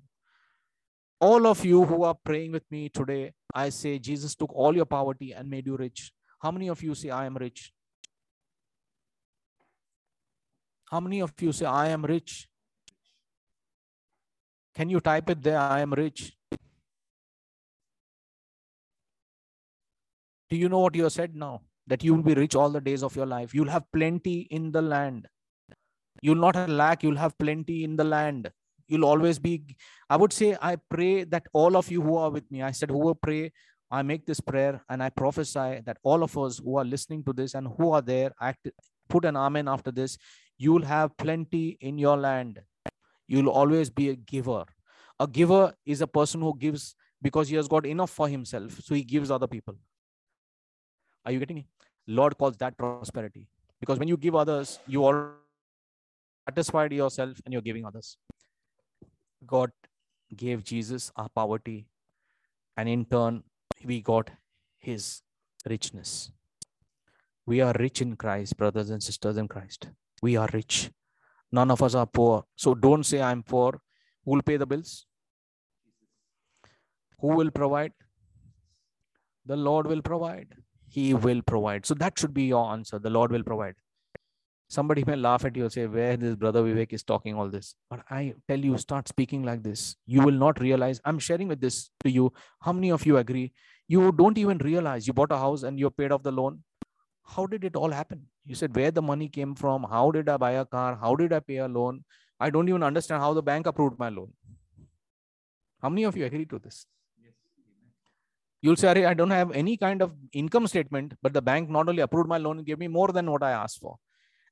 All of you who are praying with me today, I say Jesus took all your poverty and made you rich. How many of you say, I am rich? How many of you say, I am rich? Can you type it there? I am rich. Do you know what you have said now? That you will be rich all the days of your life. You'll have plenty in the land. You'll not have lack. You'll have plenty in the land. You'll always be. I would say, I pray that all of you who are with me, I said, who will pray, I make this prayer and I prophesy that all of us who are listening to this and who are there, act, put an amen after this. You'll have plenty in your land. You'll always be a giver. A giver is a person who gives because he has got enough for himself. So he gives other people. Are you getting it? Lord calls that prosperity. Because when you give others, you are satisfied yourself and you're giving others. God gave Jesus our poverty. And in turn, we got his richness. We are rich in Christ, brothers and sisters in Christ. We are rich. None of us are poor. So don't say I'm poor. Who will pay the bills? Who will provide? The Lord will provide. He will provide. So that should be your answer. The Lord will provide. Somebody may laugh at you and say, where this brother Vivek is talking all this. But I tell you, start speaking like this. You will not realize. I'm sharing with this to you. How many of you agree? You don't even realize you bought a house and you paid off the loan. How did it all happen? You said where the money came from. How did I buy a car? How did I pay a loan? I don't even understand how the bank approved my loan. How many of you agree to this? You'll say, I don't have any kind of income statement, but the bank not only approved my loan and gave me more than what I asked for.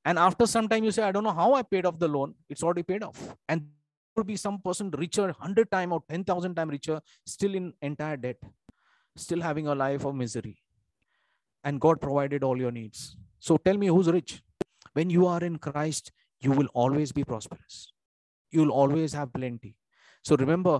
And after some time, you say, I don't know how I paid off the loan. It's already paid off. And there would be some person richer, one hundred times or ten thousand times richer, still in entire debt, still having a life of misery. And God provided all your needs. So tell me who's rich. When you are in Christ, you will always be prosperous. You'll always have plenty. So remember,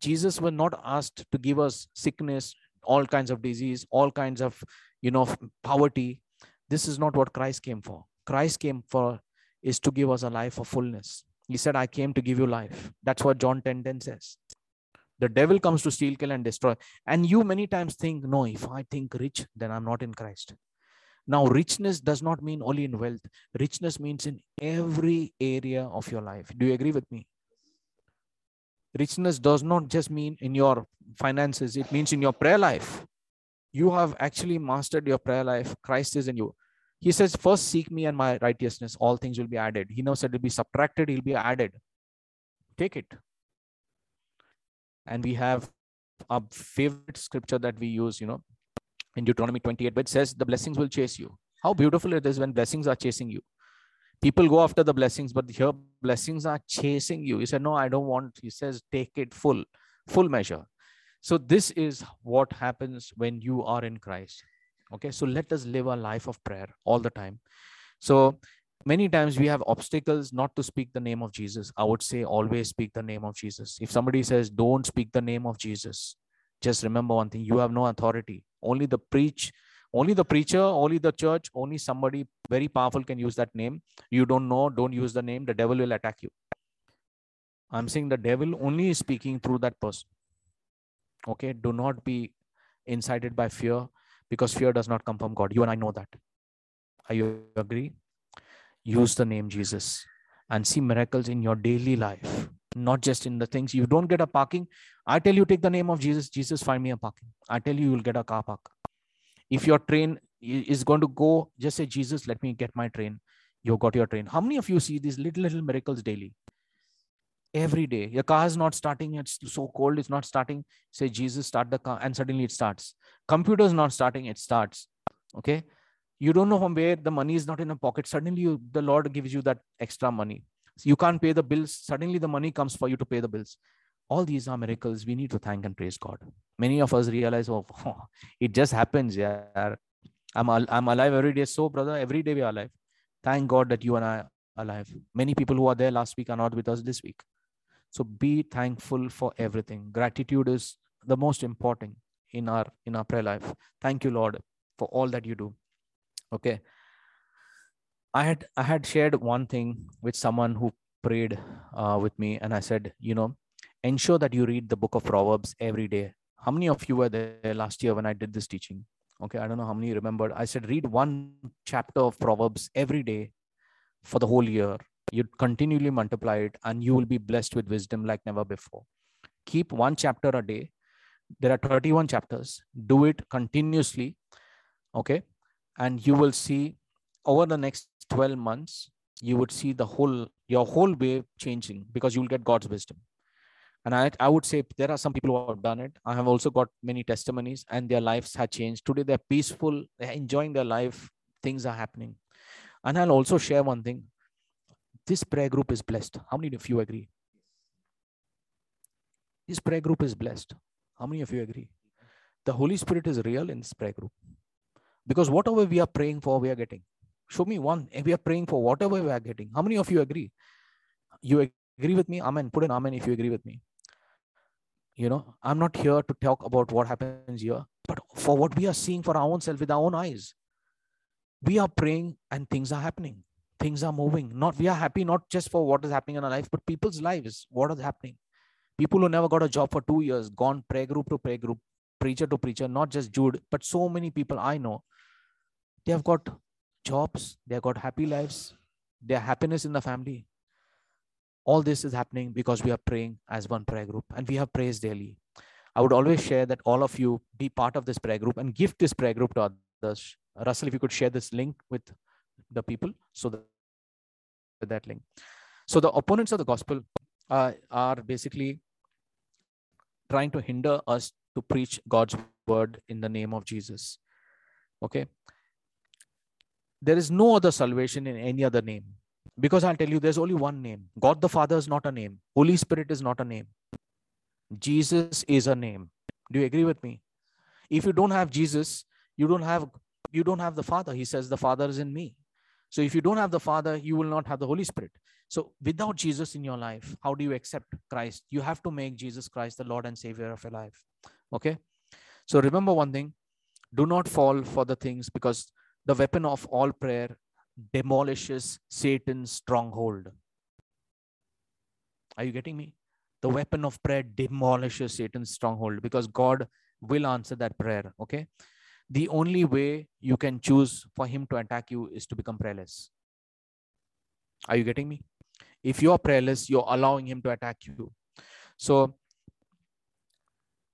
Jesus was not asked to give us sickness, all kinds of disease, all kinds of, you know, poverty. This is not what Christ came for. Christ came for is to give us a life of fullness. He said, I came to give you life. That's what John ten ten says. The devil comes to steal, kill and destroy. And you many times think, no, if I think rich, then I'm not in Christ. Now, richness does not mean only in wealth. Richness means in every area of your life. Do you agree with me? Richness does not just mean in your finances. It means in your prayer life. You have actually mastered your prayer life. Christ is in you. He says, first seek me and my righteousness. All things will be added. He never said it will be subtracted. It will be added. Take it. And we have our favorite scripture that we use, you know, in Deuteronomy twenty-eight, but it says the blessings will chase you. How beautiful it is when blessings are chasing you. People go after the blessings, but here blessings are chasing you. He said, no, I don't want. He says, take it full, full measure. So this is what happens when you are in Christ. Okay, so let us live a life of prayer all the time. So many times we have obstacles not to speak the name of Jesus. I would say always speak the name of Jesus. If somebody says, don't speak the name of Jesus, just remember one thing, you have no authority. Only the preach. Only the preacher, only the church, only somebody very powerful can use that name. You don't know, don't use the name. The devil will attack you. I'm saying the devil only is speaking through that person. Okay, do not be incited by fear because fear does not come from God. You and I know that. Are you agree? Use the name Jesus and see miracles in your daily life. Not just in the things. You don't get a parking. I tell you, take the name of Jesus. Jesus, find me a parking. I tell you, you'll get a car park. If your train is going to go, just say, Jesus, let me get my train. You got your train. How many of you see these little, little miracles daily? Every day. Your car is not starting. It's so cold. It's not starting. Say, Jesus, start the car. And suddenly it starts. Computer is not starting. It starts. Okay. You don't know from where the money is not in a pocket. Suddenly you, the Lord gives you that extra money. So you can't pay the bills. Suddenly the money comes for you to pay the bills. All these are miracles. We need to thank and praise God. Many of us realize, oh, oh it just happens. Yeah, I'm, al I'm alive every day. So brother, every day we are alive. Thank God that you and I are alive. Many people who are there last week are not with us this week. So be thankful for everything. Gratitude is the most important in our, in our prayer life. Thank you, Lord, for all that you do. Okay. I had, I had shared one thing with someone who prayed uh, with me, and I said, you know, ensure that you read the book of Proverbs every day. How many of you were there last year when I did this teaching? Okay, I don't know how many remembered. I said, read one chapter of Proverbs every day for the whole year. You'd continually multiply it and you will be blessed with wisdom like never before. Keep one chapter a day. There are thirty-one chapters. Do it continuously. Okay. And you will see over the next twelve months, you would see the whole, your whole way changing, because you will get God's wisdom. And I, I would say there are some people who have done it. I have also got many testimonies and their lives have changed. Today, they're peaceful. They're enjoying their life. Things are happening. And I'll also share one thing. This prayer group is blessed. How many of you agree? This prayer group is blessed. How many of you agree? The Holy Spirit is real in this prayer group. Because whatever we are praying for, we are getting. Show me one. If we are praying for whatever we are getting. How many of you agree? You agree with me? Amen. Put an amen if you agree with me. You know, I'm not here to talk about what happens here, but for what we are seeing for our own self with our own eyes. We are praying and things are happening. Things are moving. Not we are happy, not just for what is happening in our life, but people's lives. What is happening? People who never got a job for two years, gone prayer group to prayer group, preacher to preacher, not just Jude, but so many people I know, they have got jobs, they have got happy lives, their happiness in the family. All this is happening because we are praying as one prayer group and we have praise daily. I would always share that all of you be part of this prayer group and give this prayer group to others. Russell, if you could share this link with the people, so that, that link. So the opponents of the gospel uh, are basically trying to hinder us to preach God's word in the name of Jesus. Okay. There is no other salvation in any other name. Because I'll tell you, there's only one name. God the Father is not a name. Holy Spirit is not a name. Jesus is a name. Do you agree with me? If you don't have Jesus, you don't have, you don't have the Father. He says, the Father is in me. So if you don't have the Father, you will not have the Holy Spirit. So without Jesus in your life, how do you accept Christ? You have to make Jesus Christ the Lord and Savior of your life. Okay. So remember one thing, do not fall for the things, because the weapon of all prayer demolishes Satan's stronghold. Are you getting me? The weapon of prayer demolishes Satan's stronghold, because God will answer that prayer. Okay. The only way you can choose for him to attack you is to become prayerless. Are you getting me? If you're prayerless, you're allowing him to attack you. So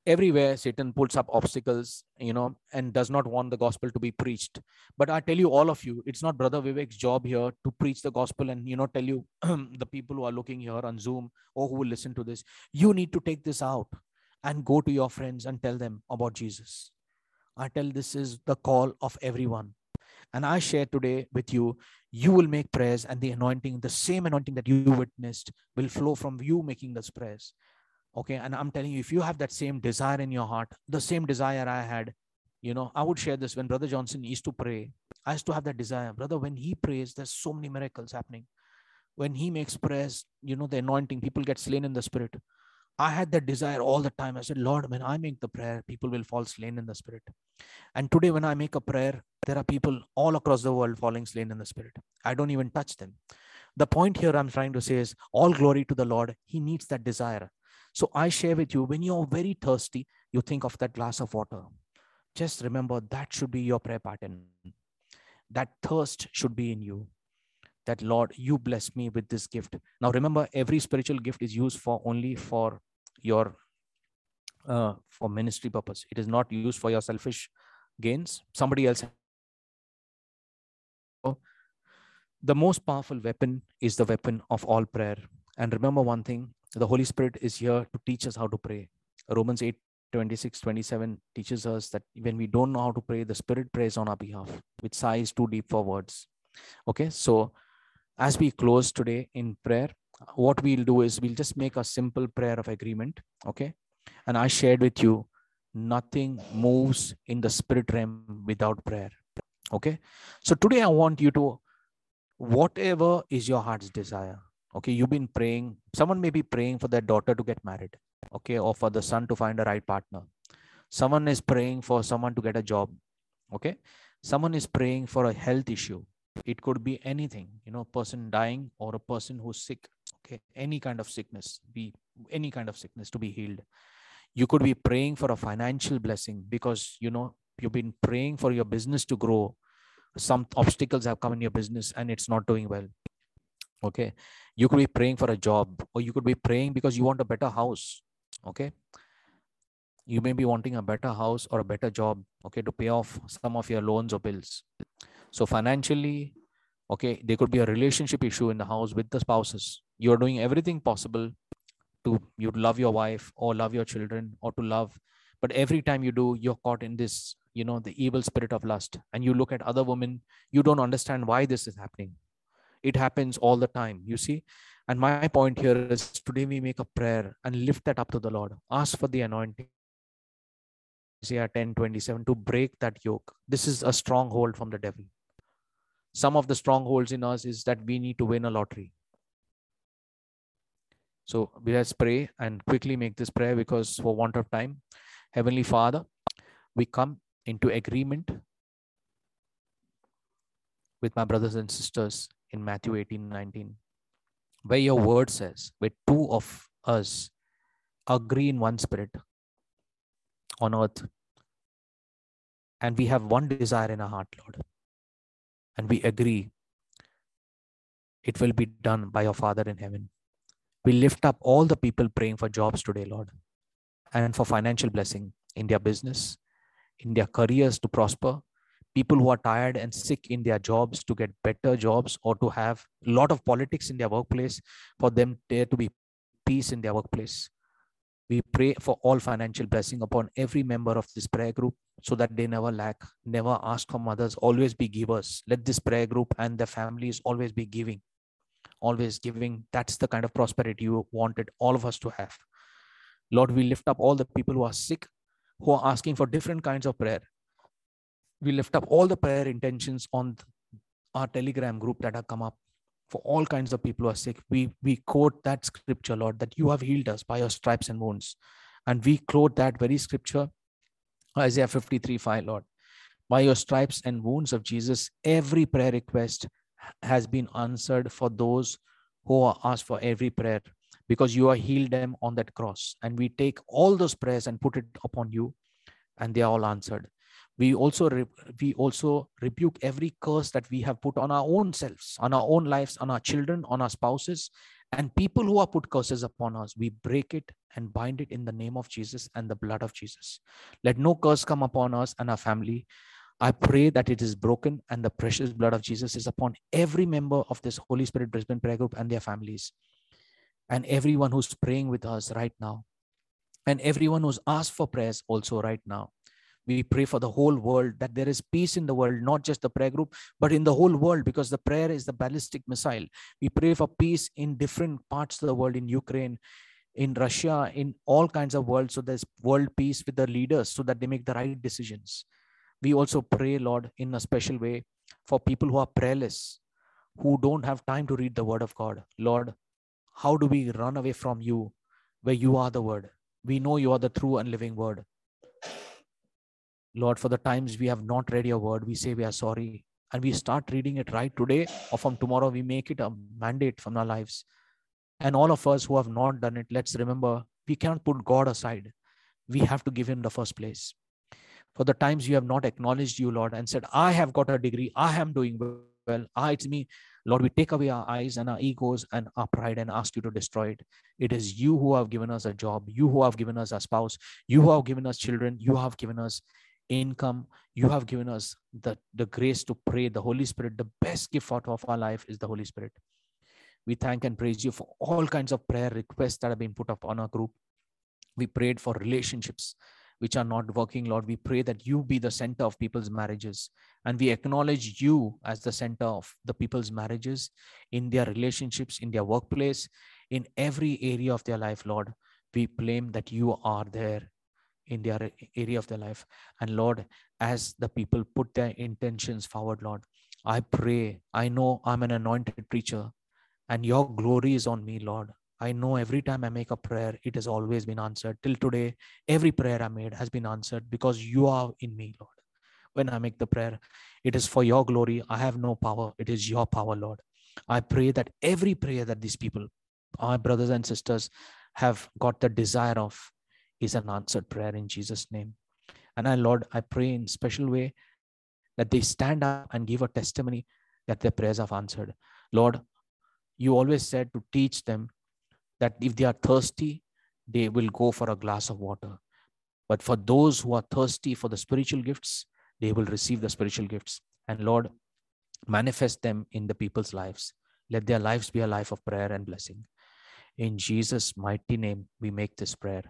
everywhere Satan puts up obstacles, you know, and does not want the gospel to be preached. But I tell you, all of you, it's not Brother Vivek's job here to preach the gospel and, you know, tell you the people who are looking here on Zoom or who will listen to this, you need to take this out and go to your friends and tell them about Jesus. I tell this is the call of everyone. And I share today with you, you will make prayers and the anointing, the same anointing that you witnessed will flow from you making those prayers. Okay. And I'm telling you, if you have that same desire in your heart, the same desire I had, you know, I would share this when Brother Johnson used to pray. I used to have that desire. Brother, when he prays, there's so many miracles happening. When he makes prayers, you know, the anointing, people get slain in the spirit. I had that desire all the time. I said, Lord, when I make the prayer, people will fall slain in the spirit. And today when I make a prayer, there are people all across the world falling slain in the spirit. I don't even touch them. The point here I'm trying to say is all glory to the Lord. He needs that desire. So I share with you, when you're very thirsty, you think of that glass of water. Just remember that should be your prayer pattern. That thirst should be in you. That Lord, you bless me with this gift. Now remember, every spiritual gift is used for only for your uh, for ministry purpose. It is not used for your selfish gains. Somebody else. The most powerful weapon is the weapon of all prayer. And remember one thing, the Holy Spirit is here to teach us how to pray. Romans 8 twenty-six twenty-seven teaches us that when we don't know how to pray, the Spirit prays on our behalf with sighs too deep for words. Okay, so as we close today in prayer, what we'll do is we'll just make a simple prayer of agreement. Okay, and I shared with you, nothing moves in the spirit realm without prayer. Okay, so today I want you to, whatever is your heart's desire. Okay, you've been praying. Someone may be praying for their daughter to get married. Okay, or for the son to find a right partner. Someone is praying for someone to get a job. Okay, someone is praying for a health issue. It could be anything, you know, a person dying or a person who's sick. Okay, any kind of sickness, be any kind of sickness to be healed. You could be praying for a financial blessing because, you know, you've been praying for your business to grow. Some obstacles have come in your business and it's not doing well. Okay, you could be praying for a job, or you could be praying because you want a better house. Okay, you may be wanting a better house or a better job, okay, to pay off some of your loans or bills. So financially, okay, there could be a relationship issue in the house with the spouses. You are doing everything possible to you love your wife or love your children or to love. But every time you do, you're caught in this, you know, the evil spirit of lust. And you look at other women, you don't understand why this is happening. It happens all the time, you see. And my point here is today we make a prayer and lift that up to the Lord. Ask for the anointing. Isaiah ten twenty-seven to break that yoke. This is a stronghold from the devil. Some of the strongholds in us is that we need to win a lottery. So let's pray and quickly make this prayer because for want of time. Heavenly Father, we come into agreement with my brothers and sisters in Matthew eighteen nineteen, where your word says, where two of us agree in one spirit on earth, and we have one desire in our heart, Lord, and we agree it will be done by your Father in heaven. We lift up all the people praying for jobs today, Lord, and for financial blessing in their business, in their careers to prosper, people who are tired and sick in their jobs to get better jobs or to have a lot of politics in their workplace, for them there to be peace in their workplace. We pray for all financial blessing upon every member of this prayer group so that they never lack, never ask from others, always be givers. Let this prayer group and their families always be giving, always giving. That's the kind of prosperity you wanted all of us to have. Lord, we lift up all the people who are sick, who are asking for different kinds of prayer. We lift up all the prayer intentions on our Telegram group that have come up. For all kinds of people who are sick, we, we quote that scripture, Lord, that you have healed us by your stripes and wounds. And we quote that very scripture, Isaiah fifty-three five, Lord. By your stripes and wounds of Jesus, every prayer request has been answered for those who are asked for every prayer, because you have healed them on that cross. And we take all those prayers and put it upon you, and they are all answered. We also re we also rebuke every curse that we have put on our own selves, on our own lives, on our children, on our spouses, and people who have put curses upon us. We break it and bind it in the name of Jesus and the blood of Jesus. Let no curse come upon us and our family. I pray that it is broken and the precious blood of Jesus is upon every member of this Holy Spirit Brisbane Prayer Group and their families, and everyone who's praying with us right now, and everyone who's asked for prayers also right now. We pray for the whole world, that there is peace in the world, not just the prayer group, but in the whole world, because the prayer is the ballistic missile. We pray for peace in different parts of the world, in Ukraine, in Russia, in all kinds of worlds. So there's world peace with the leaders so that they make the right decisions. We also pray, Lord, in a special way for people who are prayerless, who don't have time to read the word of God. Lord, how do we run away from you where you are the word? We know you are the true and living word. Lord, for the times we have not read your word, we say we are sorry. And we start reading it right today, or from tomorrow, we make it a mandate from our lives. And all of us who have not done it, let's remember, we cannot put God aside. We have to give him the first place. For the times you have not acknowledged you, Lord, and said, I have got a degree, I am doing well, I, it's me. Lord, we take away our eyes and our egos and our pride and ask you to destroy it. It is you who have given us a job, you who have given us a spouse, you who have given us children, you have given us income, you have given us the, the grace to pray, the Holy Spirit. The best gift out of our life is the Holy Spirit. We thank and praise you for all kinds of prayer requests that have been put up on our group. We prayed for relationships. which are not working, Lord, we pray that you be the center of people's marriages. And we acknowledge you as the center of the people's marriages, in their relationships, in their workplace, in every area of their life, Lord. We claim that you are there in their area of their life. And Lord, as the people put their intentions forward, Lord, I pray, I know I'm an anointed preacher and your glory is on me, Lord. I know every time I make a prayer, it has always been answered. Till today, every prayer I made has been answered because you are in me, Lord. When I make the prayer, it is for your glory. I have no power. It is your power, Lord. I pray that every prayer that these people, our brothers and sisters, have got the desire of is an answered prayer in Jesus' name. And I, Lord, I pray in a special way that they stand up and give a testimony that their prayers have answered. Lord, you always said to teach them that if they are thirsty, they will go for a glass of water. But for those who are thirsty for the spiritual gifts, they will receive the spiritual gifts. And Lord, manifest them in the people's lives. Let their lives be a life of prayer and blessing. In Jesus' mighty name, we make this prayer.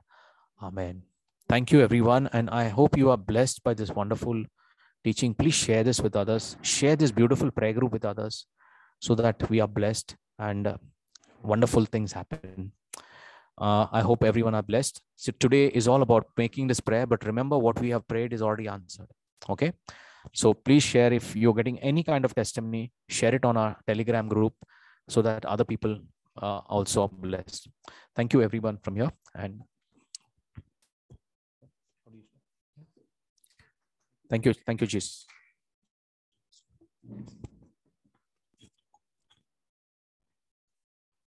Amen. Thank you, everyone. And I hope you are blessed by this wonderful teaching. Please share this with others. Share this beautiful prayer group with others so that we are blessed and uh, wonderful things happen. Uh, I hope everyone are blessed. So today is all about making this prayer, but remember what we have prayed is already answered. Okay. So please share if you're getting any kind of testimony, share it on our Telegram group so that other people uh, also are blessed. Thank you, everyone, from here. And thank you. Thank you, Jesus.